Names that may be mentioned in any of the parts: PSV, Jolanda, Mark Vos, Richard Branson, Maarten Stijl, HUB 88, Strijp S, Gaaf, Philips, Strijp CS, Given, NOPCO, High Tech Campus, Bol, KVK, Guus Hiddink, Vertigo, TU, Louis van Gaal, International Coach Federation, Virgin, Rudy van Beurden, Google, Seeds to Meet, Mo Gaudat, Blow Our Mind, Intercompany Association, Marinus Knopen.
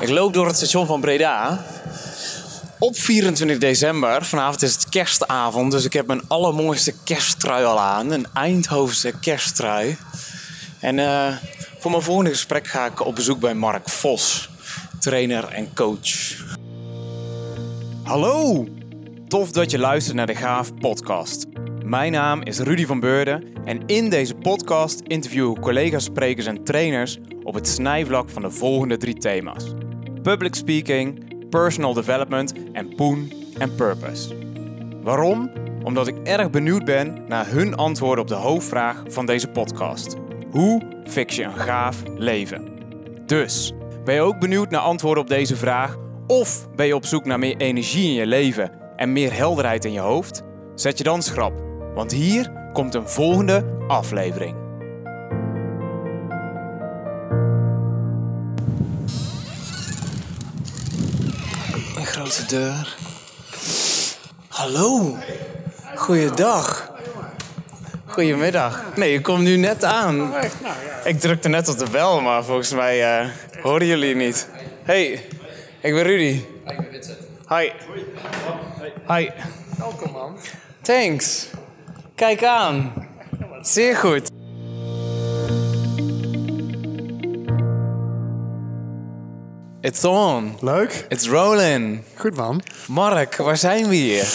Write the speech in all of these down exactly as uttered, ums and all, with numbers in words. Ik loop door het station van Breda. Op vierentwintig december, vanavond is het kerstavond, dus ik heb mijn allermooiste kersttrui al aan. Een Eindhovense kersttrui. En uh, voor mijn volgende gesprek ga ik op bezoek bij Mark Vos, trainer en coach. Hallo! Tof dat je luistert naar de Gaaf podcast. Mijn naam is Rudy van Beurden en in deze podcast interviewen collega's, sprekers en trainers op het snijvlak van de volgende drie thema's. Public speaking, personal development en poen en purpose. Waarom? Omdat ik erg benieuwd ben naar hun antwoorden op de hoofdvraag van deze podcast. Hoe fix je een gaaf leven? Dus, ben je ook benieuwd naar antwoorden op deze vraag? Of ben je op zoek naar meer energie in je leven en meer helderheid in je hoofd? Zet je dan schrap, want hier komt een volgende aflevering. Een grote deur. Hallo. Goeiedag. Goedemiddag. Nee, je komt nu net aan. Ik drukte net op de bel, maar volgens mij uh, horen jullie niet. Hey, ik ben Rudy. Hi, ik ben Vincent. Hi. Hi. Welkom, man. Thanks. Kijk aan. Zeer goed. It's on. Leuk. It's rolling. Goed, man. Mark, waar zijn we hier?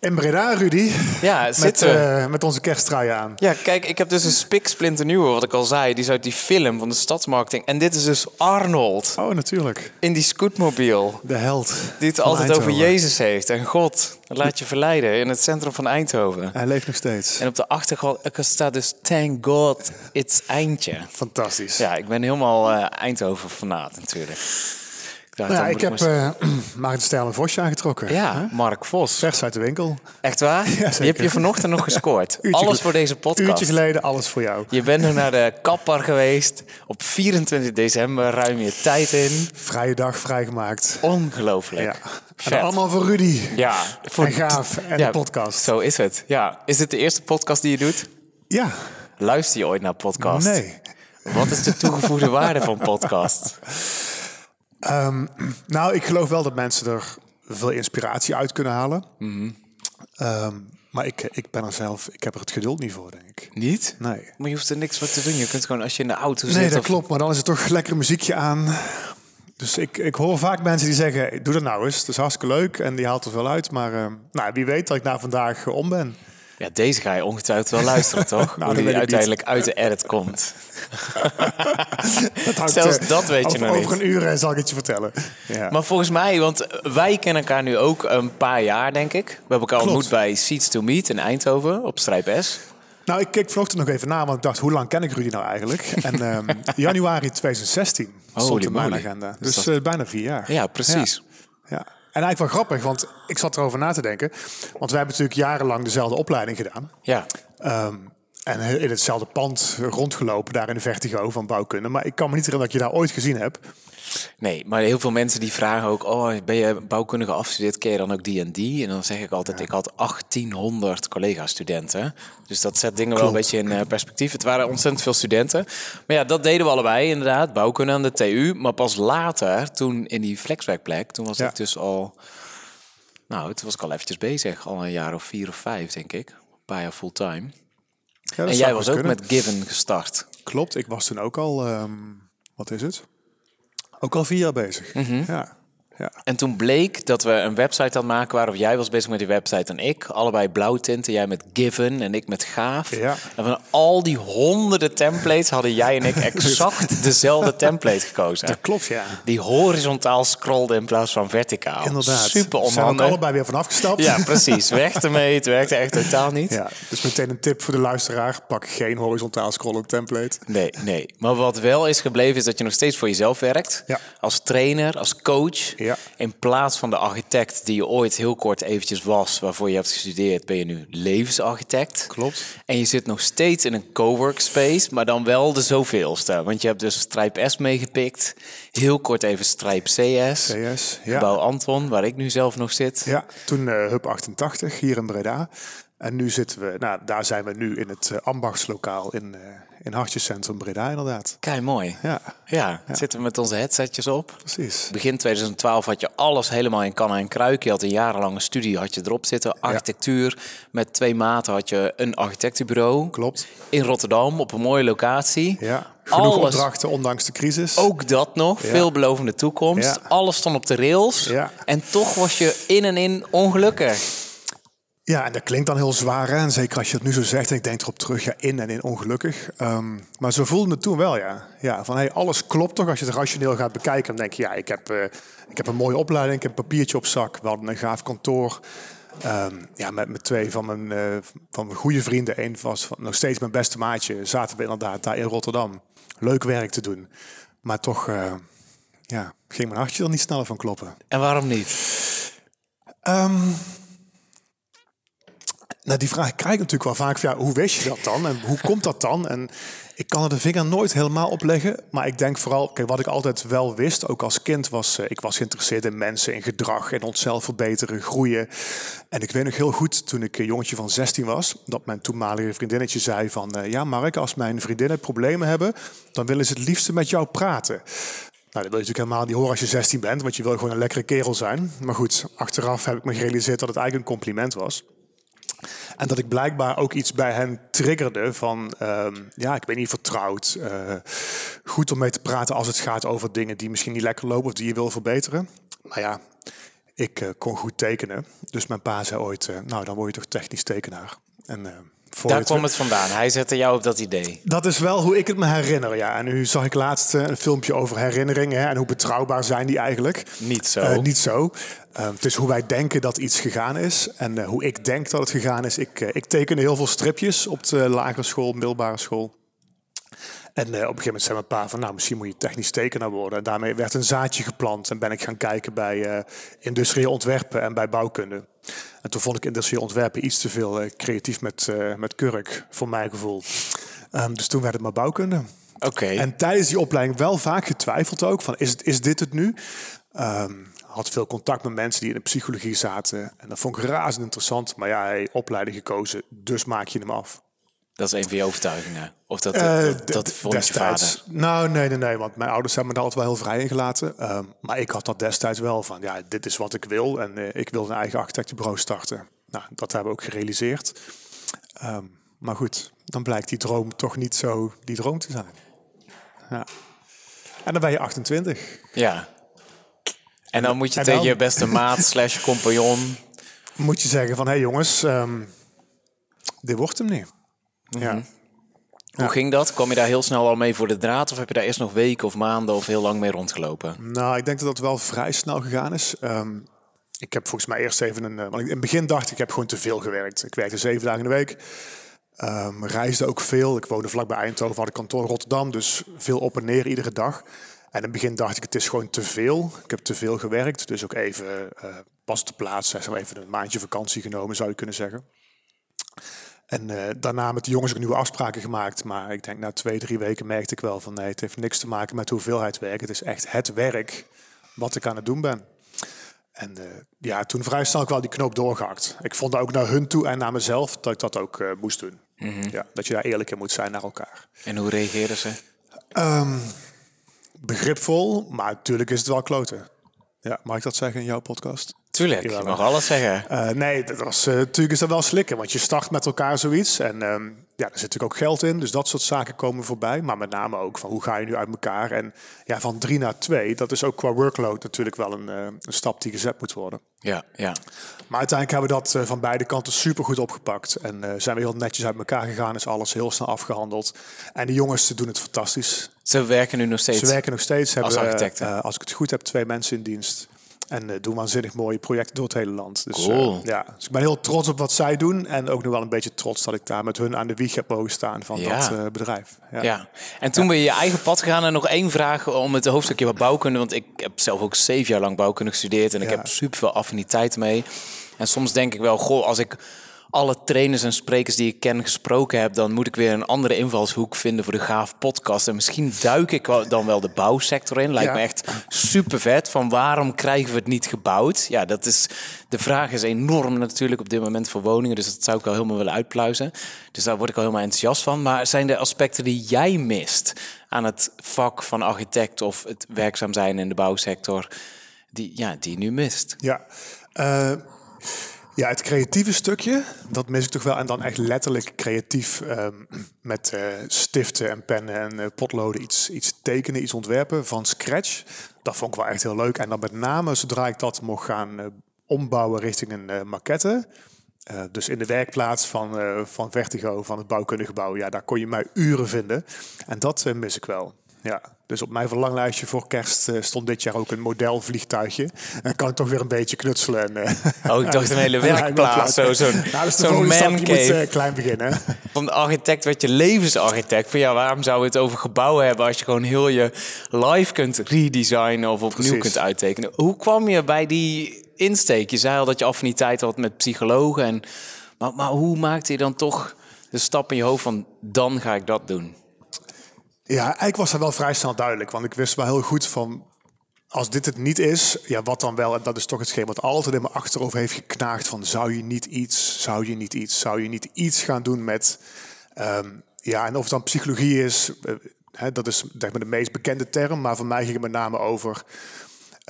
In Breda, Rudy. Ja, zitten met, uh, met onze kersttruien aan. Ja, kijk, ik heb dus een spiksplinternieuwe, wat ik al zei. Die is uit die film van de stadsmarketing. En dit is dus Arnold. Oh, natuurlijk. In die scootmobiel. De held. Die het altijd Eindhoven. Over Jezus heeft. En God, laat je verleiden in het centrum van Eindhoven. Hij leeft nog steeds. En op de achtergrond staat dus Thank God, it's Eindje. Fantastisch. Ja, ik ben helemaal uh, Eindhoven-fanaat natuurlijk. Nou ja, ik heb uh, Maarten Stijl en Vosje aangetrokken. Ja, hè? Mark Vos. Vers uit de winkel. Echt waar? Ja, je hebt je vanochtend nog gescoord. Ja, alles voor deze podcast. Uurtje geleden, alles voor jou. Je bent nog naar de kapper geweest. Op vierentwintig december ruim je tijd in. Vrije dag vrijgemaakt. Ongelooflijk. Ja. En allemaal voor Rudy. Ja. Voor en Gaaf en ja, de podcast. Zo is het. Ja. Is dit de eerste podcast die je doet? Ja. Luister je ooit naar podcasts? Nee. Wat is de toegevoegde waarde van podcast? Um, nou, ik geloof wel dat mensen er veel inspiratie uit kunnen halen. Mm-hmm. Um, maar ik, ik ben er zelf, ik heb er het geduld niet voor, denk ik. Niet? Nee. Maar je hoeft er niks voor te doen. Je kunt gewoon als je in de auto zit. Nee, dat of... klopt. Maar dan is het toch lekker muziekje aan. Dus ik, ik hoor vaak mensen die zeggen, doe dat nou eens. Het is hartstikke leuk en die haalt er veel uit. Maar uh, nou, wie weet dat ik na vandaag om ben. Ja, deze ga je ongetwijfeld wel luisteren, toch? Nou, hoe die uiteindelijk niet uit de edit komt. dat Zelfs je, dat weet over, je nog niet. Over een uur zal ik het je vertellen. Ja. Maar volgens mij, want wij kennen elkaar nu ook een paar jaar, denk ik. We hebben elkaar Klopt. ontmoet bij Seeds to Meet in Eindhoven op Strijp S. Nou, ik keek vanochtend nog even na, want ik dacht, hoe lang ken ik Rudy nou eigenlijk? En um, januari tweeduizend zestien stond in mijn agenda. Dus, dus dat... uh, bijna vier jaar. Ja, precies. Ja. ja. En eigenlijk wel grappig, want ik zat erover na te denken. Want wij hebben natuurlijk jarenlang dezelfde opleiding gedaan. Ja. Um, en in hetzelfde pand rondgelopen, daar in de Vertigo van bouwkunde. Maar ik kan me niet herinneren dat je daar ooit gezien hebt. Nee, maar heel veel mensen die vragen ook... Oh, ben je bouwkundige afgestudeerd? Ken je dan ook die en die? En dan zeg ik altijd, ja. Ik had achttienhonderd collega-studenten. Dus dat zet dingen Klopt. wel een beetje in perspectief. Het waren ontzettend veel studenten. Maar ja, dat deden we allebei inderdaad. Bouwkunde aan de T U. Maar pas later, toen in die flexwerkplek... Toen was ja. ik dus al... Nou, toen was ik al eventjes bezig. Al een jaar of vier of vijf, denk ik. Een paar jaar fulltime. Ja, en jij was ook kunnen. met Given gestart. Klopt, ik was toen ook al... Um, wat is het? Ook al vier jaar bezig. Mm-hmm. Ja. Ja. En toen bleek dat we een website aan het maken waren. Of jij was bezig met die website en ik. Allebei blauwtinten. Jij met Given en ik met Gaaf. Ja. En van al die honderden templates hadden jij en ik exact dezelfde template gekozen. Dat klopt, ja. Die horizontaal scrollde in plaats van verticaal. Inderdaad. Super onhandig. Zijn we ook allebei weer van afgestapt. Ja, precies. Weg ermee. Het werkte echt totaal niet. Ja. Dus meteen een tip voor de luisteraar. Pak geen horizontaal scrollend template. Nee, nee. Maar wat wel is gebleven is dat je nog steeds voor jezelf werkt. Ja. Als trainer, als coach... Ja. In plaats van de architect die je ooit heel kort eventjes was... waarvoor je hebt gestudeerd, ben je nu levensarchitect. Klopt. En je zit nog steeds in een coworkspace, maar dan wel de zoveelste. Want je hebt dus Strijp S meegepikt. Heel kort even Strijp C S. C S, ja. Gebouw Anton, waar ik nu zelf nog zit. Ja, toen uh, H U B achtentachtig hier in Breda. En nu zitten we, nou, daar zijn we nu in het uh, ambachtslokaal in, uh, in Hartjescentrum Breda inderdaad. Kei mooi. Ja. Ja, ja, zitten we met onze headsetjes op. Precies. Begin twintig twaalf had je alles helemaal in kan en kruik. Je had een jarenlange studie had je erop zitten. Architectuur. Ja. Met twee maten had je een architectenbureau. Klopt. In Rotterdam op een mooie locatie. Ja. Genoeg alles, opdrachten ondanks de crisis. Ook dat nog. Ja. Veelbelovende toekomst. Ja. Alles stond op de rails. Ja. En toch was je in en in ongelukkig. Ja, en dat klinkt dan heel zwaar. Hè? En zeker als je het nu zo zegt, en ik denk erop terug, ja, in en in ongelukkig. Um, maar zo voelde het toen wel, ja. Ja, van hey, alles klopt toch? Als je het rationeel gaat bekijken, dan denk je, ja, ik heb, uh, ik heb een mooie opleiding, ik heb een papiertje op zak, we hadden een gaaf kantoor. Um, ja, met, met twee van mijn, uh, van mijn goede vrienden, één was van, nog steeds mijn beste maatje, zaten we inderdaad daar in Rotterdam. Leuk werk te doen. Maar toch, uh, ja, ging mijn hartje er niet sneller van kloppen. En waarom niet? Um, Nou, die vraag krijg ik natuurlijk wel vaak van, ja, hoe wist je dat dan? En hoe komt dat dan? En ik kan er de vinger nooit helemaal op leggen. Maar ik denk vooral, kijk, wat ik altijd wel wist, ook als kind, was... Uh, ik was geïnteresseerd in mensen, in gedrag, in onszelf verbeteren, groeien. En ik weet nog heel goed, toen ik een jongetje van zestien was... dat mijn toenmalige vriendinnetje zei van... Uh, ja, Mark, als mijn vriendinnen problemen hebben... dan willen ze het liefste met jou praten. Nou, dat wil je natuurlijk helemaal niet horen als je zestien bent... want je wil gewoon een lekkere kerel zijn. Maar goed, achteraf heb ik me gerealiseerd dat het eigenlijk een compliment was... En dat ik blijkbaar ook iets bij hen triggerde van, uh, ja, ik ben niet vertrouwd. Uh, goed om mee te praten als het gaat over dingen die misschien niet lekker lopen of die je wil verbeteren. Maar ja, ik uh, kon goed tekenen. Dus mijn pa zei ooit, uh, nou, dan word je toch technisch tekenaar. En, uh, voor daar kwam het vandaan. Hij zette jou op dat idee. Dat is wel hoe ik het me herinner, ja. En nu zag ik laatst uh, een filmpje over herinneringen, hè, en hoe betrouwbaar zijn die eigenlijk. Niet zo. Uh, niet zo. Uh, het is hoe wij denken dat iets gegaan is. En uh, hoe ik denk dat het gegaan is. Ik, uh, ik tekende heel veel stripjes op de lagere school, middelbare school. En uh, op een gegeven moment zei mijn pa van... nou, misschien moet je technisch tekenaar worden. En daarmee werd een zaadje geplant. En ben ik gaan kijken bij uh, industrieel ontwerpen en bij bouwkunde. En toen vond ik industrieel ontwerpen iets te veel uh, creatief met, uh, met kurk, voor mijn gevoel. Um, dus toen werd het maar bouwkunde. Oké. Okay. En tijdens die opleiding wel vaak getwijfeld ook. Van, is, het, is dit het nu? Um, had veel contact met mensen die in de psychologie zaten. En dat vond ik razend interessant. Maar ja, hey, opleiding gekozen, dus maak je hem af. Dat is een van je overtuigingen? Of dat, uh, dat, dat vond destijds, je vader? Nou, nee, nee, nee. Want mijn ouders hebben me daar altijd wel heel vrij in gelaten. Uh, maar ik had dat destijds wel van, ja, dit is wat ik wil. En uh, ik wil een eigen architectenbureau starten. Nou, dat hebben we ook gerealiseerd. Um, maar goed, dan blijkt die droom toch niet zo die droom te zijn. Ja. En dan ben je achtentwintig. Ja. En dan moet je dan, tegen je beste maat slash compagnon... moet je zeggen van, hé hey jongens, um, dit wordt hem niet. Ja. Mm-hmm. Hoe ja. ging dat? Kwam je daar heel snel al mee voor de draad? Of heb je daar eerst nog weken of maanden of heel lang mee rondgelopen? Nou, ik denk dat dat wel vrij snel gegaan is. Um, ik heb volgens mij eerst even een... Uh, want in het begin dacht ik, ik heb gewoon te veel gewerkt. Ik werkte zeven dagen in de week. Um, reisde ook veel. Ik woonde vlakbij Eindhoven, had een kantoor in Rotterdam. Dus veel op en neer iedere dag. En in het begin dacht ik, het is gewoon te veel. Ik heb te veel gewerkt. Dus ook even uh, pas te plaatsen. Even een maandje vakantie genomen, zou je kunnen zeggen. En uh, daarna met de jongens ook nieuwe afspraken gemaakt. Maar ik denk na twee, drie weken merkte ik wel van... nee, het heeft niks te maken met de hoeveelheid werk. Het is echt het werk wat ik aan het doen ben. En uh, ja, toen vrij snel ik wel die knoop doorgehakt. Ik vond dat ook naar hun toe en naar mezelf dat ik dat ook uh, moest doen. Mm-hmm. Ja, dat je daar eerlijk in moet zijn naar elkaar. En hoe reageerden ze? Um, begripvol, maar natuurlijk is het wel kloten. Ja, mag ik dat zeggen in jouw podcast? Tuurlijk, je mag alles zeggen. Uh, nee, dat was, uh, natuurlijk is dat wel slikken, want je start met elkaar zoiets. En uh, ja, er zit natuurlijk ook geld in, dus dat soort zaken komen voorbij. Maar met name ook van hoe ga je nu uit elkaar? En ja, van drie naar twee, dat is ook qua workload natuurlijk wel een, uh, een stap die gezet moet worden. Ja, ja. Maar uiteindelijk hebben we dat uh, van beide kanten supergoed opgepakt. En uh, zijn we heel netjes uit elkaar gegaan, is alles heel snel afgehandeld. En de jongens doen het fantastisch. Ze werken nu nog steeds? Ze werken nog steeds. Hebben, als architecten? Uh, als ik het goed heb, twee mensen in dienst. En uh, doen waanzinnig mooie projecten door het hele land. Dus, cool. uh, ja. Dus ik ben heel trots op wat zij doen. En ook nog wel een beetje trots dat ik daar met hun aan de wieg heb mogen staan van ja. dat uh, bedrijf. Ja. ja. En toen ja. ben je je eigen pad gegaan. En nog één vraag om het hoofdstukje van bouwkunde. Want ik heb zelf ook zeven jaar lang bouwkunde gestudeerd. En ja. ik heb superveel affiniteit mee. En soms denk ik wel, goh, als ik... alle trainers en sprekers die ik ken gesproken heb, dan moet ik weer een andere invalshoek vinden voor de Gaaf podcast. En misschien duik ik dan wel de bouwsector in. Lijkt ja. me echt super vet. Van waarom krijgen we het niet gebouwd? Ja, dat is, de vraag is enorm natuurlijk op dit moment voor woningen. Dus dat zou ik wel helemaal willen uitpluizen. Dus daar word ik al helemaal enthousiast van. Maar zijn er aspecten die jij mist aan het vak van architect of het werkzaam zijn in de bouwsector die, ja, die je nu mist? Ja, uh... Ja, het creatieve stukje, dat mis ik toch wel. En dan echt letterlijk creatief um, met uh, stiften en pennen en uh, potloden iets, iets tekenen, iets ontwerpen van scratch. Dat vond ik wel echt heel leuk. En dan met name zodra ik dat mocht gaan uh, ombouwen richting een uh, maquette. Uh, dus in de werkplaats van, uh, van Vertigo, van het bouwkundige gebouw. Ja, daar kon je mij uren vinden. En dat uh, mis ik wel. Ja, dus op mijn verlanglijstje voor kerst uh, stond dit jaar ook een modelvliegtuigje. En kan ik toch weer een beetje knutselen. En, uh, oh, ik dacht een hele werkplaats. Zo'n zo nou, dus zo man cave. Moet, uh, klein beginnen. Van de architect werd je levensarchitect. Van ja, waarom zou we het over gebouwen hebben als je gewoon heel je life kunt redesignen of opnieuw Precies. kunt uittekenen? Hoe kwam je bij die insteek? Je zei al dat je affiniteit had met psychologen. En, maar, maar hoe maakte je dan toch de stap in je hoofd van dan ga ik dat doen? Ja, eigenlijk was dat wel vrij snel duidelijk. Want ik wist wel heel goed van, als dit het niet is, ja, wat dan wel? En dat is toch hetgeen wat altijd in mijn achterhoofd heeft geknaagd van, zou je niet iets, zou je niet iets, zou je niet iets gaan doen met, um, ja, en of het dan psychologie is, uh, hè, dat is zeg maar de meest bekende term, maar voor mij ging het met name over,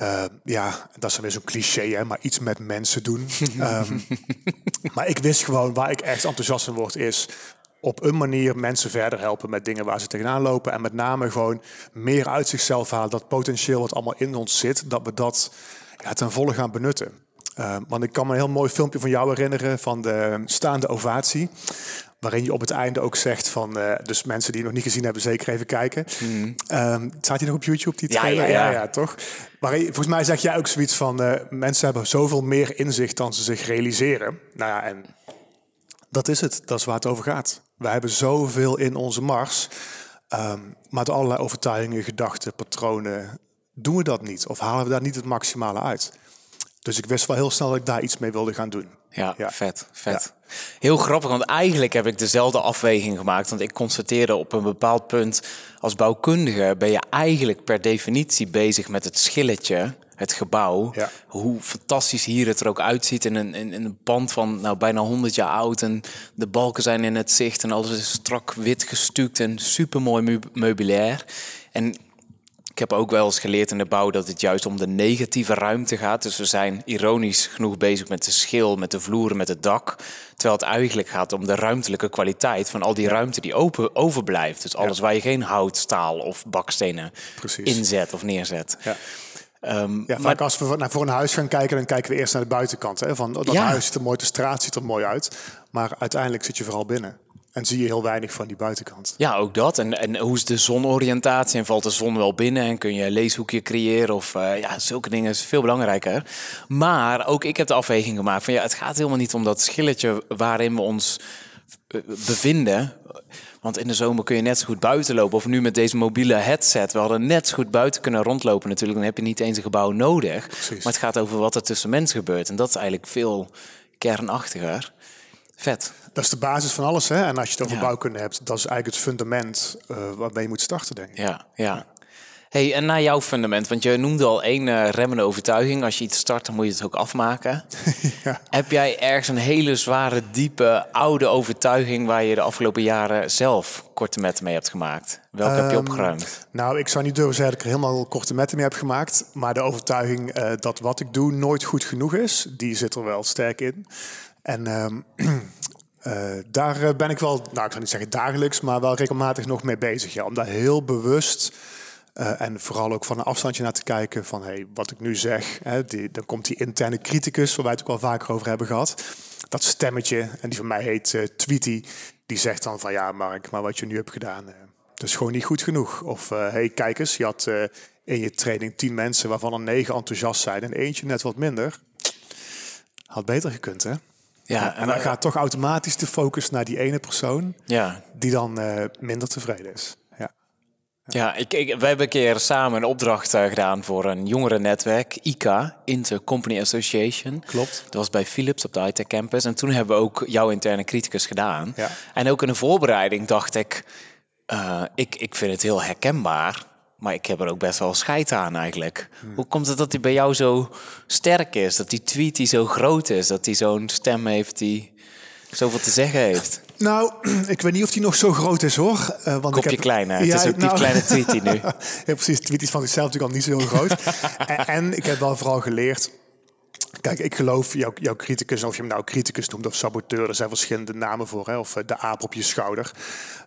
uh, ja, dat is dan weer zo'n cliché, hè, maar iets met mensen doen. um, maar ik wist gewoon waar ik echt enthousiast van word is, op een manier mensen verder helpen met dingen waar ze tegenaan lopen. En met name gewoon meer uit zichzelf halen. Dat potentieel wat allemaal in ons zit, dat we dat ja, ten volle gaan benutten. Uh, want ik kan me een heel mooi filmpje van jou herinneren van de staande ovatie. Waarin je op het einde ook zegt van, uh, dus mensen die het nog niet gezien hebben, zeker even kijken. Mm. Um, staat hij nog op YouTube, die trailer? Ja, ja, ja. ja, ja toch? Maar volgens mij zeg jij ook zoiets van, uh, mensen hebben zoveel meer inzicht dan ze zich realiseren. Nou ja, en dat is het. Dat is waar het over gaat. We hebben zoveel in onze mars, um, maar door allerlei overtuigingen, gedachten, patronen, doen we dat niet? Of halen we daar niet het maximale uit? Dus ik wist wel heel snel dat ik daar iets mee wilde gaan doen. Ja, ja. vet, vet. Ja. Heel grappig, want eigenlijk heb ik dezelfde afweging gemaakt. Want ik constateerde op een bepaald punt, als bouwkundige ben je eigenlijk per definitie bezig met het schilletje, het gebouw, ja. hoe fantastisch hier het er ook uitziet in een, in een pand van nou bijna honderd jaar oud en de balken zijn in het zicht en alles is strak wit gestuukt en supermooi meubilair. En ik heb ook wel eens geleerd in de bouw dat het juist om de negatieve ruimte gaat. Dus we zijn ironisch genoeg bezig met de schil, met de vloeren, met het dak. Terwijl het eigenlijk gaat om de ruimtelijke kwaliteit van al die ruimte die open overblijft. Dus alles ja. waar je geen hout, staal of bakstenen Precies. inzet of neerzet. Ja. Um, ja, vaak maar, als we naar voor een huis gaan kijken, dan kijken we eerst naar de buitenkant. Hè? Van, dat ja. huis ziet er mooi, de straat ziet er mooi uit. Maar uiteindelijk zit je vooral binnen. En zie je heel weinig van die buitenkant. Ja, ook dat. En, en hoe is de zonoriëntatie? En valt de zon wel binnen? En kun je een leeshoekje creëren? Of uh, ja, zulke dingen is veel belangrijker. Maar ook ik heb de afweging gemaakt van ja, het gaat helemaal niet om dat schilletje waarin we ons bevinden. Want in de zomer kun je net zo goed buiten lopen. Of nu met deze mobiele headset. We hadden net zo goed buiten kunnen rondlopen natuurlijk. Dan heb je niet eens een gebouw nodig. Precies. Maar het gaat over wat er tussen mensen gebeurt. En dat is eigenlijk veel kernachtiger. Vet. Dat is de basis van alles, hè? En als je het over ja. bouwkunde hebt, dat is eigenlijk het fundament uh, waarmee je moet starten, denk ik. Ja, ja. Hey, en naar jouw fundament, want je noemde al één uh, remmende overtuiging. Als je iets start, dan moet je het ook afmaken. ja. Heb jij ergens een hele zware, diepe, oude overtuiging waar je de afgelopen jaren zelf korte metten mee hebt gemaakt? Welke um, heb je opgeruimd? Nou, ik zou niet durven zeggen dat ik er helemaal korte metten mee heb gemaakt. Maar de overtuiging uh, dat wat ik doe nooit goed genoeg is, die zit er wel sterk in. En um, uh, daar ben ik wel, nou ik zou niet zeggen dagelijks, maar wel regelmatig nog mee bezig. Ja, om daar heel bewust uh, en vooral ook van een afstandje naar te kijken van hey, wat ik nu zeg, hè, die, dan komt die interne criticus, waar wij het ook al vaker over hebben gehad. Dat stemmetje, en die van mij heet uh, Tweety, die zegt dan van ja Mark, maar wat je nu hebt gedaan, uh, dat is gewoon niet goed genoeg. Of hé uh, hey, kijk eens, je had uh, in je training tien mensen waarvan er negen enthousiast zijn en eentje net wat minder. Had beter gekund, hè? Ja, ja, en, en dan uh, gaat toch automatisch de focus naar die ene persoon ja. die dan uh, minder tevreden is. Ja. Ja, ik, ik, wij hebben een keer samen een opdracht uh, gedaan voor een jongerennetwerk, I C A, Intercompany Association. Klopt. Dat was bij Philips op de High Tech Campus. En toen hebben we ook jouw interne criticus gedaan. Ja. En ook in de voorbereiding dacht ik, uh, ik, ik vind het heel herkenbaar, maar ik heb er ook best wel scheid aan eigenlijk. Hmm. Hoe komt het dat die bij jou zo sterk is? Dat die tweet die zo groot is, dat die zo'n stem heeft die zoveel te zeggen heeft? Nou, ik weet niet of die nog zo groot is, hoor. Uh, want Kopje ik heb... klein, hè? Ja, het is ook nou... die kleine Tweety nu. Ja, precies, Tweety is van zichzelf natuurlijk al niet zo heel groot. en, en ik heb wel vooral geleerd... Kijk, ik geloof, jouw, jouw criticus, of je hem nou criticus noemt of saboteur... er zijn verschillende namen voor, hè? Of de aap op je schouder.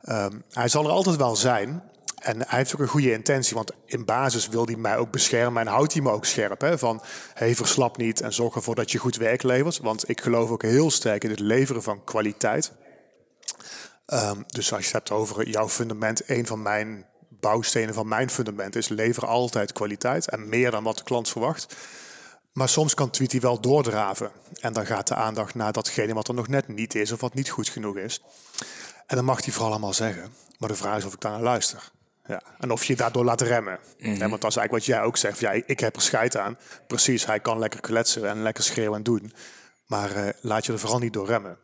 Um, hij zal er altijd wel zijn... En hij heeft ook een goede intentie, want in basis wil hij mij ook beschermen... en houdt hij me ook scherp, hè? Van hey, verslap niet en zorg ervoor dat je goed werk levert. Want ik geloof ook heel sterk in het leveren van kwaliteit. Um, dus als je het hebt over jouw fundament... een van mijn bouwstenen van mijn fundament is... lever altijd kwaliteit en meer dan wat de klant verwacht... Maar soms kan Tweety wel doordraven. En dan gaat de aandacht naar datgene wat er nog net niet is... of wat niet goed genoeg is. En dan mag hij vooral allemaal zeggen. Maar de vraag is of ik daar naar luister. Ja. En of je daardoor laat remmen. Mm-hmm. Ja, want dat is eigenlijk wat jij ook zegt. Ja, ik heb er scheid aan. Precies, hij kan lekker kletsen en lekker schreeuwen en doen. Maar uh, laat je er vooral niet door remmen.